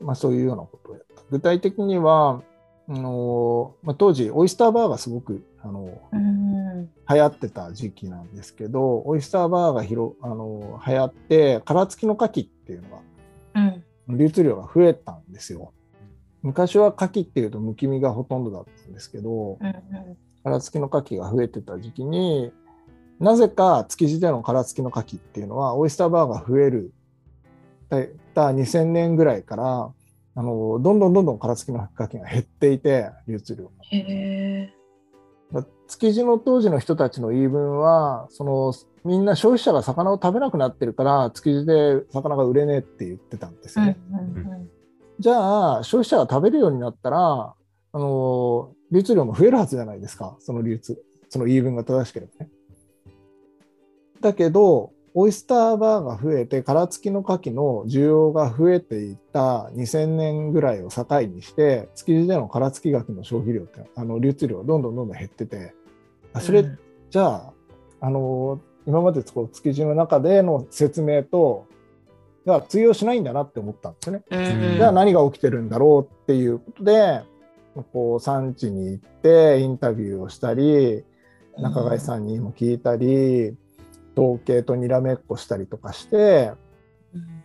まあ、そういうようなことをやった。具体的にはまあ、当時オイスターバーがすごく流行ってた時期なんですけど、オイスターバーが流行って殻付きの牡蠣っていうのが、流通量が増えたんですよ。昔は牡蠣っていうとむき身がほとんどだったんですけど、殻付きの牡蠣が増えてた時期に、なぜか築地での殻付きの牡蠣っていうのはオイスターバーが増える2000年ぐらいからどんどん殻付きの牡蠣が減っていて、流通量も。築地の当時の人たちの言い分は、みんな消費者が魚を食べなくなってるから築地で魚が売れねえって言ってたんですね。じゃあ消費者が食べるようになったら流通量も増えるはずじゃないですか、その言い分が正しければね。だけどオイスターバーが増えて殻付きの牡蠣の需要が増えていった2000年ぐらいを境にして、築地での殻付き牡蠣の消費量って流通量がどんどん減ってて、それじゃあ、今まで築地の中での説明とが通用しないんだなって思ったんですよね。じゃあ何が起きてるんだろうっていうことで、こう産地に行ってインタビューをしたり、仲買さんにも聞いたり、統計とにらめっこしたりとかして、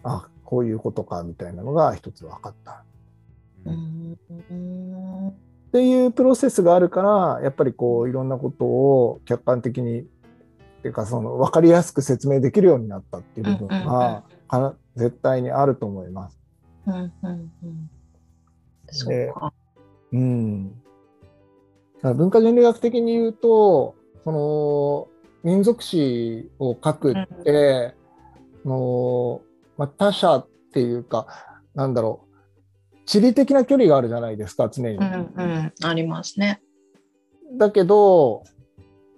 あ、こういうことかみたいなのが一つ分かった、っていうプロセスがあるから、やっぱりこういろんなことを客観的にっていうか、分かりやすく説明できるようになったっていう部分が、絶対にあると思います。そうか。だから文化人類学的に言うと、民族史を書くって、まあ、他者っていうか、なんだろう、地理的な距離があるじゃないですか、常に。ありますね。だけど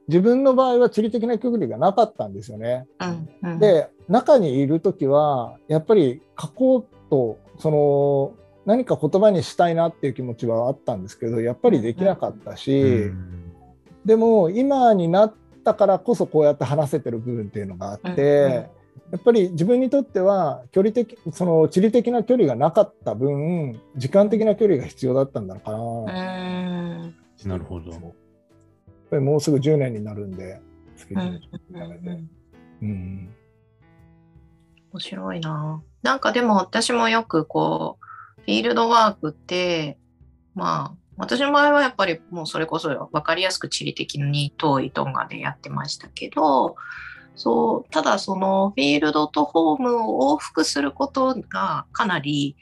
自分の場合は地理的な距離がなかったんですよね。で中にいる時はやっぱり書こうと何か言葉にしたいなっていう気持ちはあったんですけど、やっぱりできなかったし、でも今になってだからこそこうやって話せてる部分っていうのがあって、やっぱり自分にとっては地理的な距離がなかった分、時間的な距離が必要だったんだろうかな。なるほど。やっぱりもうすぐ10年になるんで、面白いな。なんかでも私もよくこうフィールドワークって、まあ私の場合はやっぱりもうそれこそ分かりやすく地理的に遠いトンガでやってましたけど、ただフィールドとホームを往復することがかなり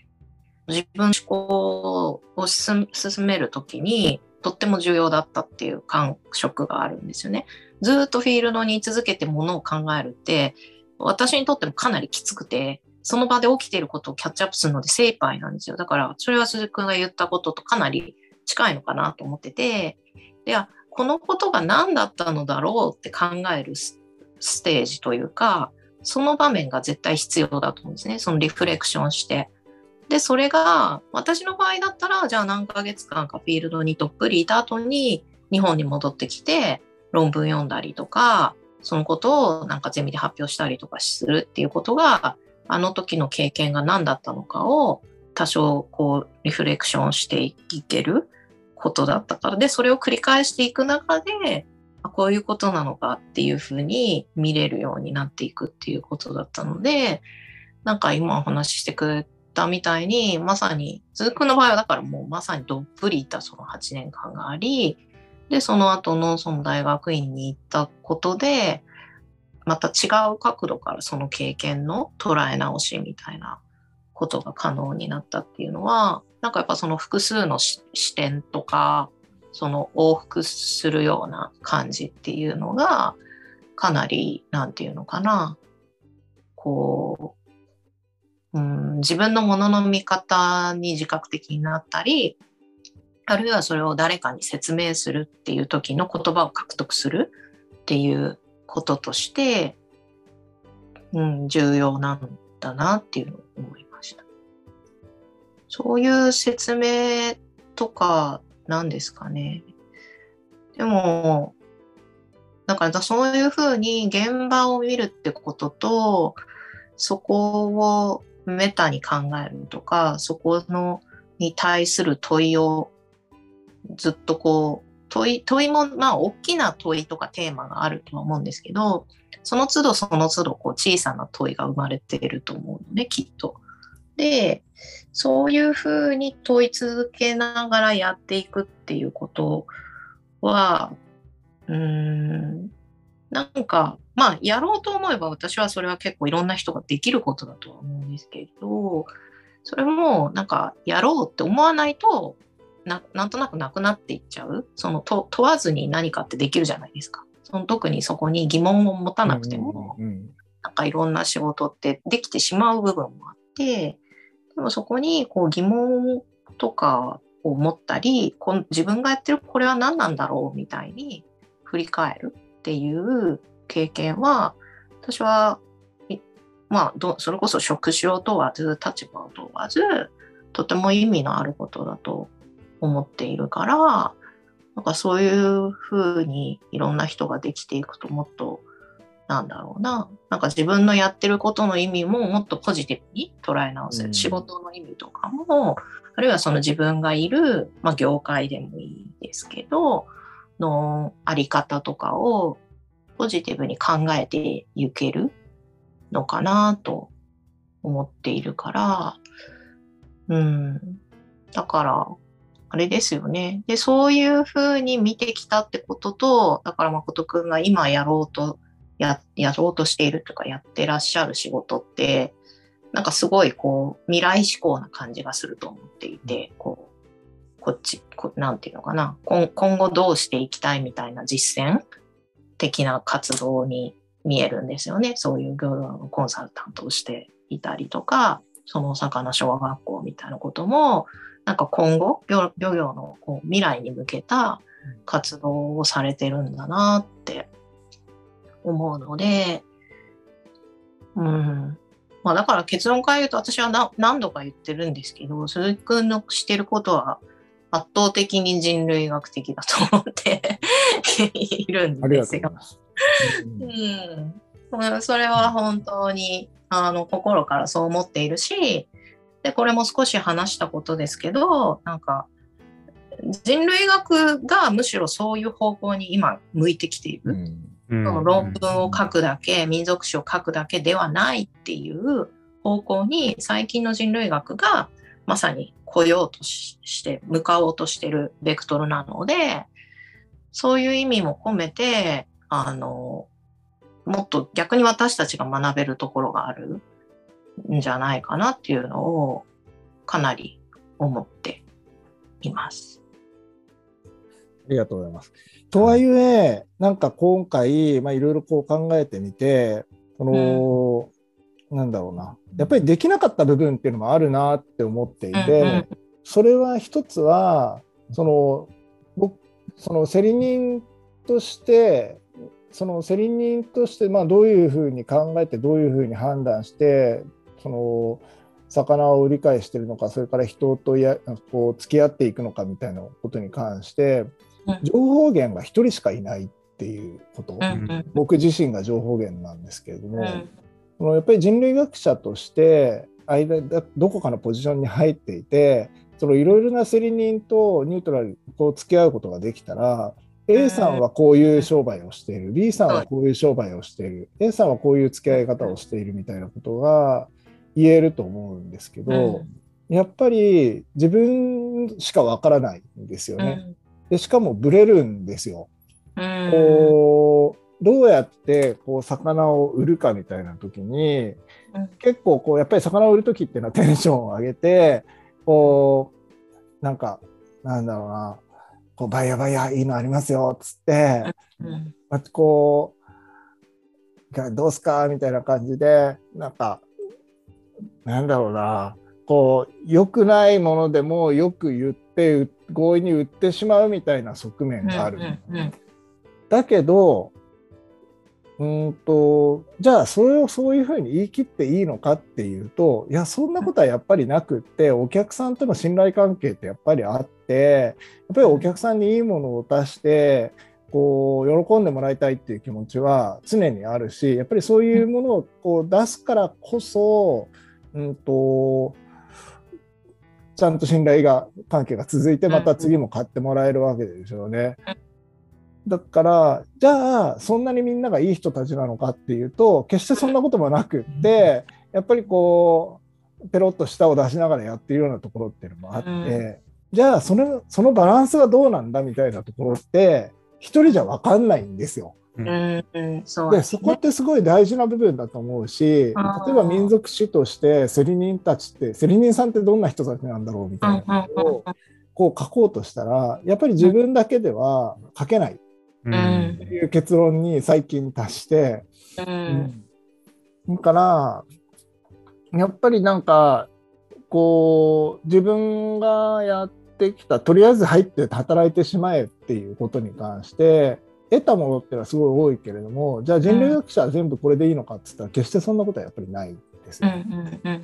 自分の思考を進めるときにとっても重要だったっていう感触があるんですよね。ずっとフィールドに居続けてものを考えるって私にとってもかなりきつくて、その場で起きていることをキャッチアップするので精一杯なんですよ。だからそれは鈴木君が言ったこととかなり近いのかなと思ってて、ではこのことが何だったのだろうって考えるステージというか、その場面が絶対必要だと思うんですね。そのリフレクションして、でそれが私の場合だったら、じゃあ何ヶ月間かフィールドにどっぷりいた後に日本に戻ってきて論文読んだりとか、そのことをなんかゼミで発表したりとかするっていうことが、あの時の経験が何だったのかを多少こうリフレクションしていけることだったから、でそれを繰り返していく中で、こういうことなのかっていうふうに見れるようになっていくっていうことだったので、なんか今お話ししてくれたみたいに、まさに鈴木の場合はだからもうまさにどっぷりいたその8年間があり、でその後のその大学院に行ったことでまた違う角度からその経験の捉え直しみたいなことが可能になったっていうのは、なんかやっぱその複数の視点とか、その往復するような感じっていうのが、かなり、なんていうのかな、こう、自分のものの見方に自覚的になったり、あるいはそれを誰かに説明するっていう時の言葉を獲得するっていうこととして、重要なんだなっていうのを思いました。そういう説明とかなんですかね。でも、だからそういうふうに現場を見るってことと、そこをメタに考えるとか、そこのに対する問いをずっとこう、問いも、まあ、大きな問いとかテーマがあるとは思うんですけど、その都度その都度こう小さな問いが生まれていると思うので、きっと。で、そういうふうに問い続けながらやっていくっていうことは、なんか、まあ、やろうと思えば私はそれは結構いろんな人ができることだとは思うんですけど、それもなんかやろうって思わないと、なんとなくなくなっていっちゃう。その問わずに何かってできるじゃないですか。その特にそこに疑問を持たなくても、なんかいろんな仕事ってできてしまう部分もあって、でもそこにこう疑問とかを持ったり、自分がやってるこれは何なんだろうみたいに振り返るっていう経験は、私は、まあ、それこそ職種を問わず、立場を問わず、とても意味のあることだと思っているから、なんかそういう風にいろんな人ができていくと、もっとなんだろうな、なんか自分のやってることの意味ももっとポジティブに捉え直せる、仕事の意味とかも、あるいはその自分がいる、まあ、業界でもいいですけどのあり方とかをポジティブに考えていけるのかなと思っているから、だからあれですよね。で、そういうふうに見てきたってことと、だから誠くんが今やろうとしているとか、やってらっしゃる仕事って、なんかすごいこう、未来志向な感じがすると思っていて、こう、なんていうのかな、今後どうしていきたいみたいな実践的な活動に見えるんですよね。そういうコンサルタントをしていたりとか、その魚小学校みたいなことも、なんか今後、漁業のこう未来に向けた活動をされてるんだなって思うので、まあ、だから結論から言うと、私は何度か言ってるんですけど、鈴木くんのしてることは圧倒的に人類学的だと思っているんですよ。それは本当に心からそう思っているし、でこれも少し話したことですけど、なんか人類学がむしろそういう方向に今向いてきている、その論文を書くだけ、民族史を書くだけではないっていう方向に最近の人類学がまさに来ようとして向かおうとしているベクトルなので、そういう意味も込めてもっと逆に私たちが学べるところがあるんじゃないかなっていうのをかなり思っています。ありがとうございます。とはいえ、なんか今回、まあ、いろいろこう考えてみて、この、なんだろうな、やっぱりできなかった部分っていうのもあるなって思っていて、それは一つは、その競り人として、まあ、どういうふうに考えて、どういうふうに判断して、その魚を理解しているのか、それから人とこう付き合っていくのかみたいなことに関して、情報源が一人しかいないっていうこと、僕自身が情報源なんですけれども、やっぱり人類学者として、どこかのポジションに入っていて、いろいろな競り人とニュートラルにこう付き合うことができたら、A さんはこういう商売をしている、B さんはこういう商売をしている、A さんはこういう付き合い方をしているみたいなことが言えると思うんですけど、やっぱり自分しかわからないんですよね。でしかもブレるんですよ。どうやってこう魚を売るかみたいな時に、結構こうやっぱり魚を売る時っていうのはテンションを上げて、こうなんかなんだろうな、こうバイヤーいいのありますよっつって、まあ、こうどうすかみたいな感じで、なんかなんだろうな、こう良くないものでもよく言って強引に売ってしまうみたいな側面がある。だけどじゃあそれをそういうふうに言い切っていいのかっていうと、いやそんなことはやっぱりなくって、お客さんとの信頼関係ってやっぱりあって、やっぱりお客さんにいいものを出してこう喜んでもらいたいっていう気持ちは常にあるし、やっぱりそういうものをこう出すからこそ、ちゃんと信頼が関係が続いて、また次も買ってもらえるわけでしょうね。だからじゃあそんなにみんながいい人たちなのかっていうと、決してそんなこともなくって、やっぱりこうペロッと舌を出しながらやっているようなところっていうのもあって、じゃあそのバランスはどうなんだみたいなところって一人じゃ分かんないんですよ。でそこってすごい大事な部分だと思うし、例えば民族史として競り人さんってどんな人たちなんだろうみたいなのをこう書こうとしたら、やっぱり自分だけでは書けないっていう結論に最近達して、だからやっぱりなんかこう自分がやってきた、とりあえず入って働いてしまえっていうことに関して得たものってのはすごい多いけれども、じゃあ人類学者は全部これでいいのかって言ったら、決してそんなことはやっぱりないですよね。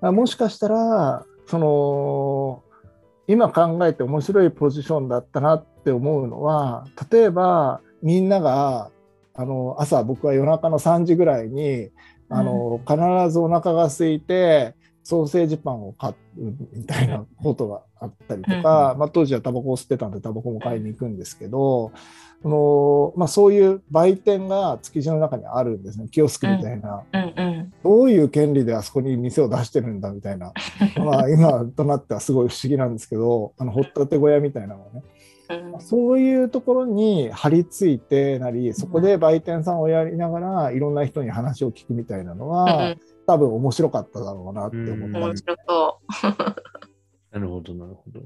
もしかしたらその今考えて面白いポジションだったなって思うのは、例えばみんなが朝、僕は夜中の3時ぐらいに必ずお腹が空いてソーセージパンを買うみたいなことがあったりとか、まあ、当時はタバコを吸ってたんでタバコも買いに行くんですけど、そういう売店が築地の中にあるんですね。キオスクみたいな、どういう権利であそこに店を出してるんだみたいな、まあ、今となってはすごい不思議なんですけど、掘ったて小屋みたいなのね、そういうところに張り付いてなり、そこで売店さんをやりながらいろんな人に話を聞くみたいなのは、多分面白かっただろうなって思った。面白そうなるほどなるほど。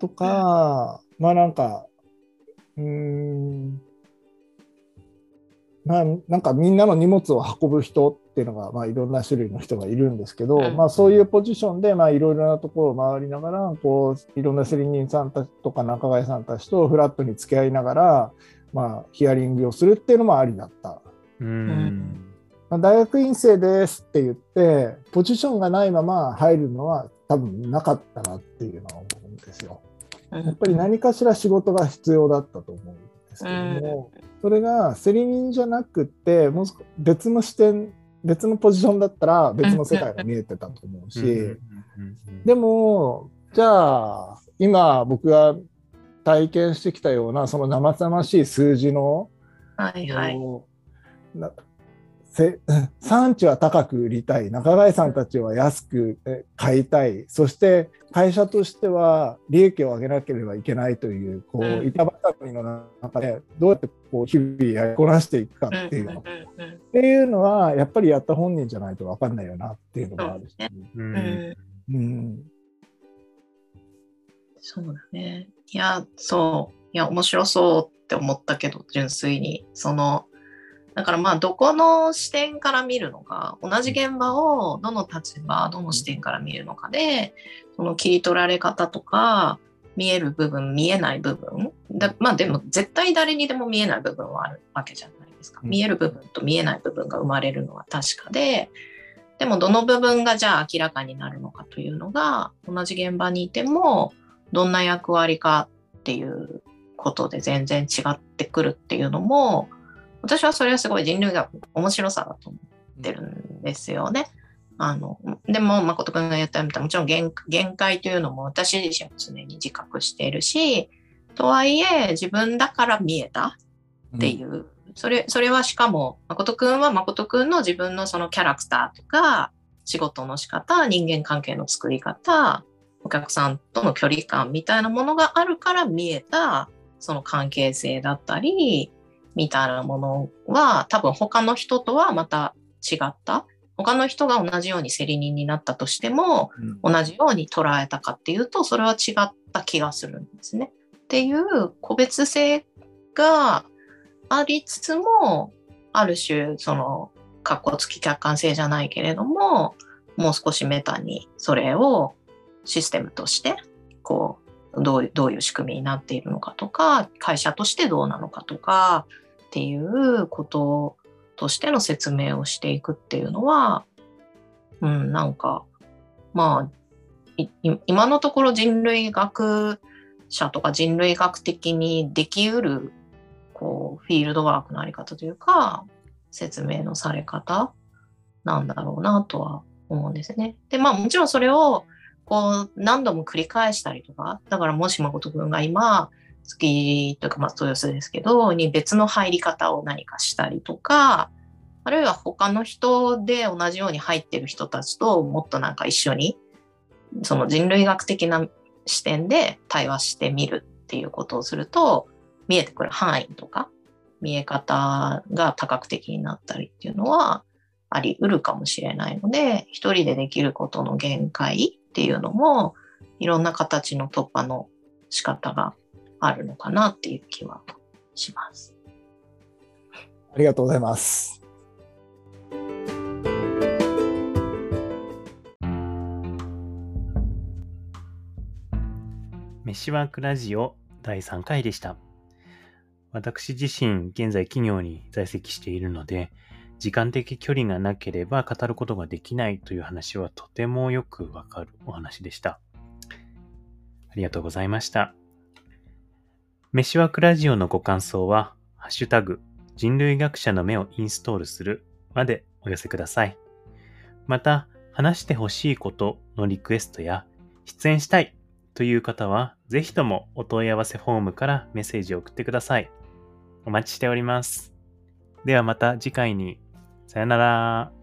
とか、まあなんかなんかみんなの荷物を運ぶ人っていうのが、まあ、いろんな種類の人がいるんですけど、まあ、そういうポジションで、まあ、いろいろなところを回りながら、こういろんな競り人さんたちとか仲買さんたちとフラットに付き合いながら、まあ、ヒアリングをするっていうのもありだった。まあ、大学院生ですって言ってポジションがないまま入るのは多分なかったなっていうのは思うんですよ。やっぱり何かしら仕事が必要だったと思うんですけども、それが競り人じゃなくてもう別の視点、別のポジションだったら別の世界が見えてたと思うし、でもじゃあ今僕が体験してきたようなその生々しい数字の、産地は高く売りたい、仲買さんたちは安く買いたい、そして会社としては利益を上げなければいけないとい う, こう板挟みの中でどうやってこう日々やりこなしていくかっていうのは、やっぱりやった本人じゃないと分かんないよなっていうのがあるし、そうだね。いやそう、いや面白そうって思ったけど、純粋にそのだからまあどこの視点から見るのか、同じ現場をどの立場どの視点から見るのかで、その切り取られ方とか見える部分見えない部分だ、まあでも絶対誰にでも見えない部分はあるわけじゃないですか。見える部分と見えない部分が生まれるのは確かで、でもどの部分がじゃあ明らかになるのかというのが、同じ現場にいてもどんな役割かっていうことで全然違ってくるっていうのも、私はそれはすごい人類学の面白さだと思ってるんですよね。でも誠君が言ったみたいに、もちろん限界というのも私自身も常に自覚しているし、とはいえ自分だから見えたっていう、それはしかも誠君は誠君の自分のそのキャラクターとか仕事の仕方、人間関係の作り方、お客さんとの距離感みたいなものがあるから見えたその関係性だったりみたいなものは多分他の人とはまた違った他の人が同じようにセリ人になったとしても、うん、同じように捉えたかっていうとそれは違った気がするんですねっていう個別性がありつつもある種そのかっこつき客観性じゃないけれどももう少しメタにそれをシステムとしてこうどういう仕組みになっているのかとか会社としてどうなのかとかっていうこととしての説明をしていくっていうのは、うん、なんかまあ今のところ人類学者とか人類学的にできうるこうフィールドワークのあり方というか説明のされ方なんだろうなとは思うんですね。で、まあもちろんそれをこう何度も繰り返したりとか、だからもし誠君が今、月というか豊洲ですけど、に別の入り方を何かしたりとか、あるいは他の人で同じように入ってる人たちともっとなんか一緒に、その人類学的な視点で対話してみるっていうことをすると、見えてくる範囲とか、見え方が多角的になったりっていうのはあり得るかもしれないので、一人でできることの限界っていうのもいろんな形の突破の仕方があるのかなっていう気はします。ありがとうございます。メシワークラジオ第3回でした。私自身、現在企業に在籍しているので、時間的距離がなければ語ることができないという話はとてもよくわかるお話でした。ありがとうございました。メシワークラジオのご感想は、ハッシュタグ、人類学者の目をインストールするまでお寄せください。また、話してほしいことのリクエストや、出演したいという方は、ぜひともお問い合わせフォームからメッセージを送ってください。お待ちしております。ではまた次回に。さよなら。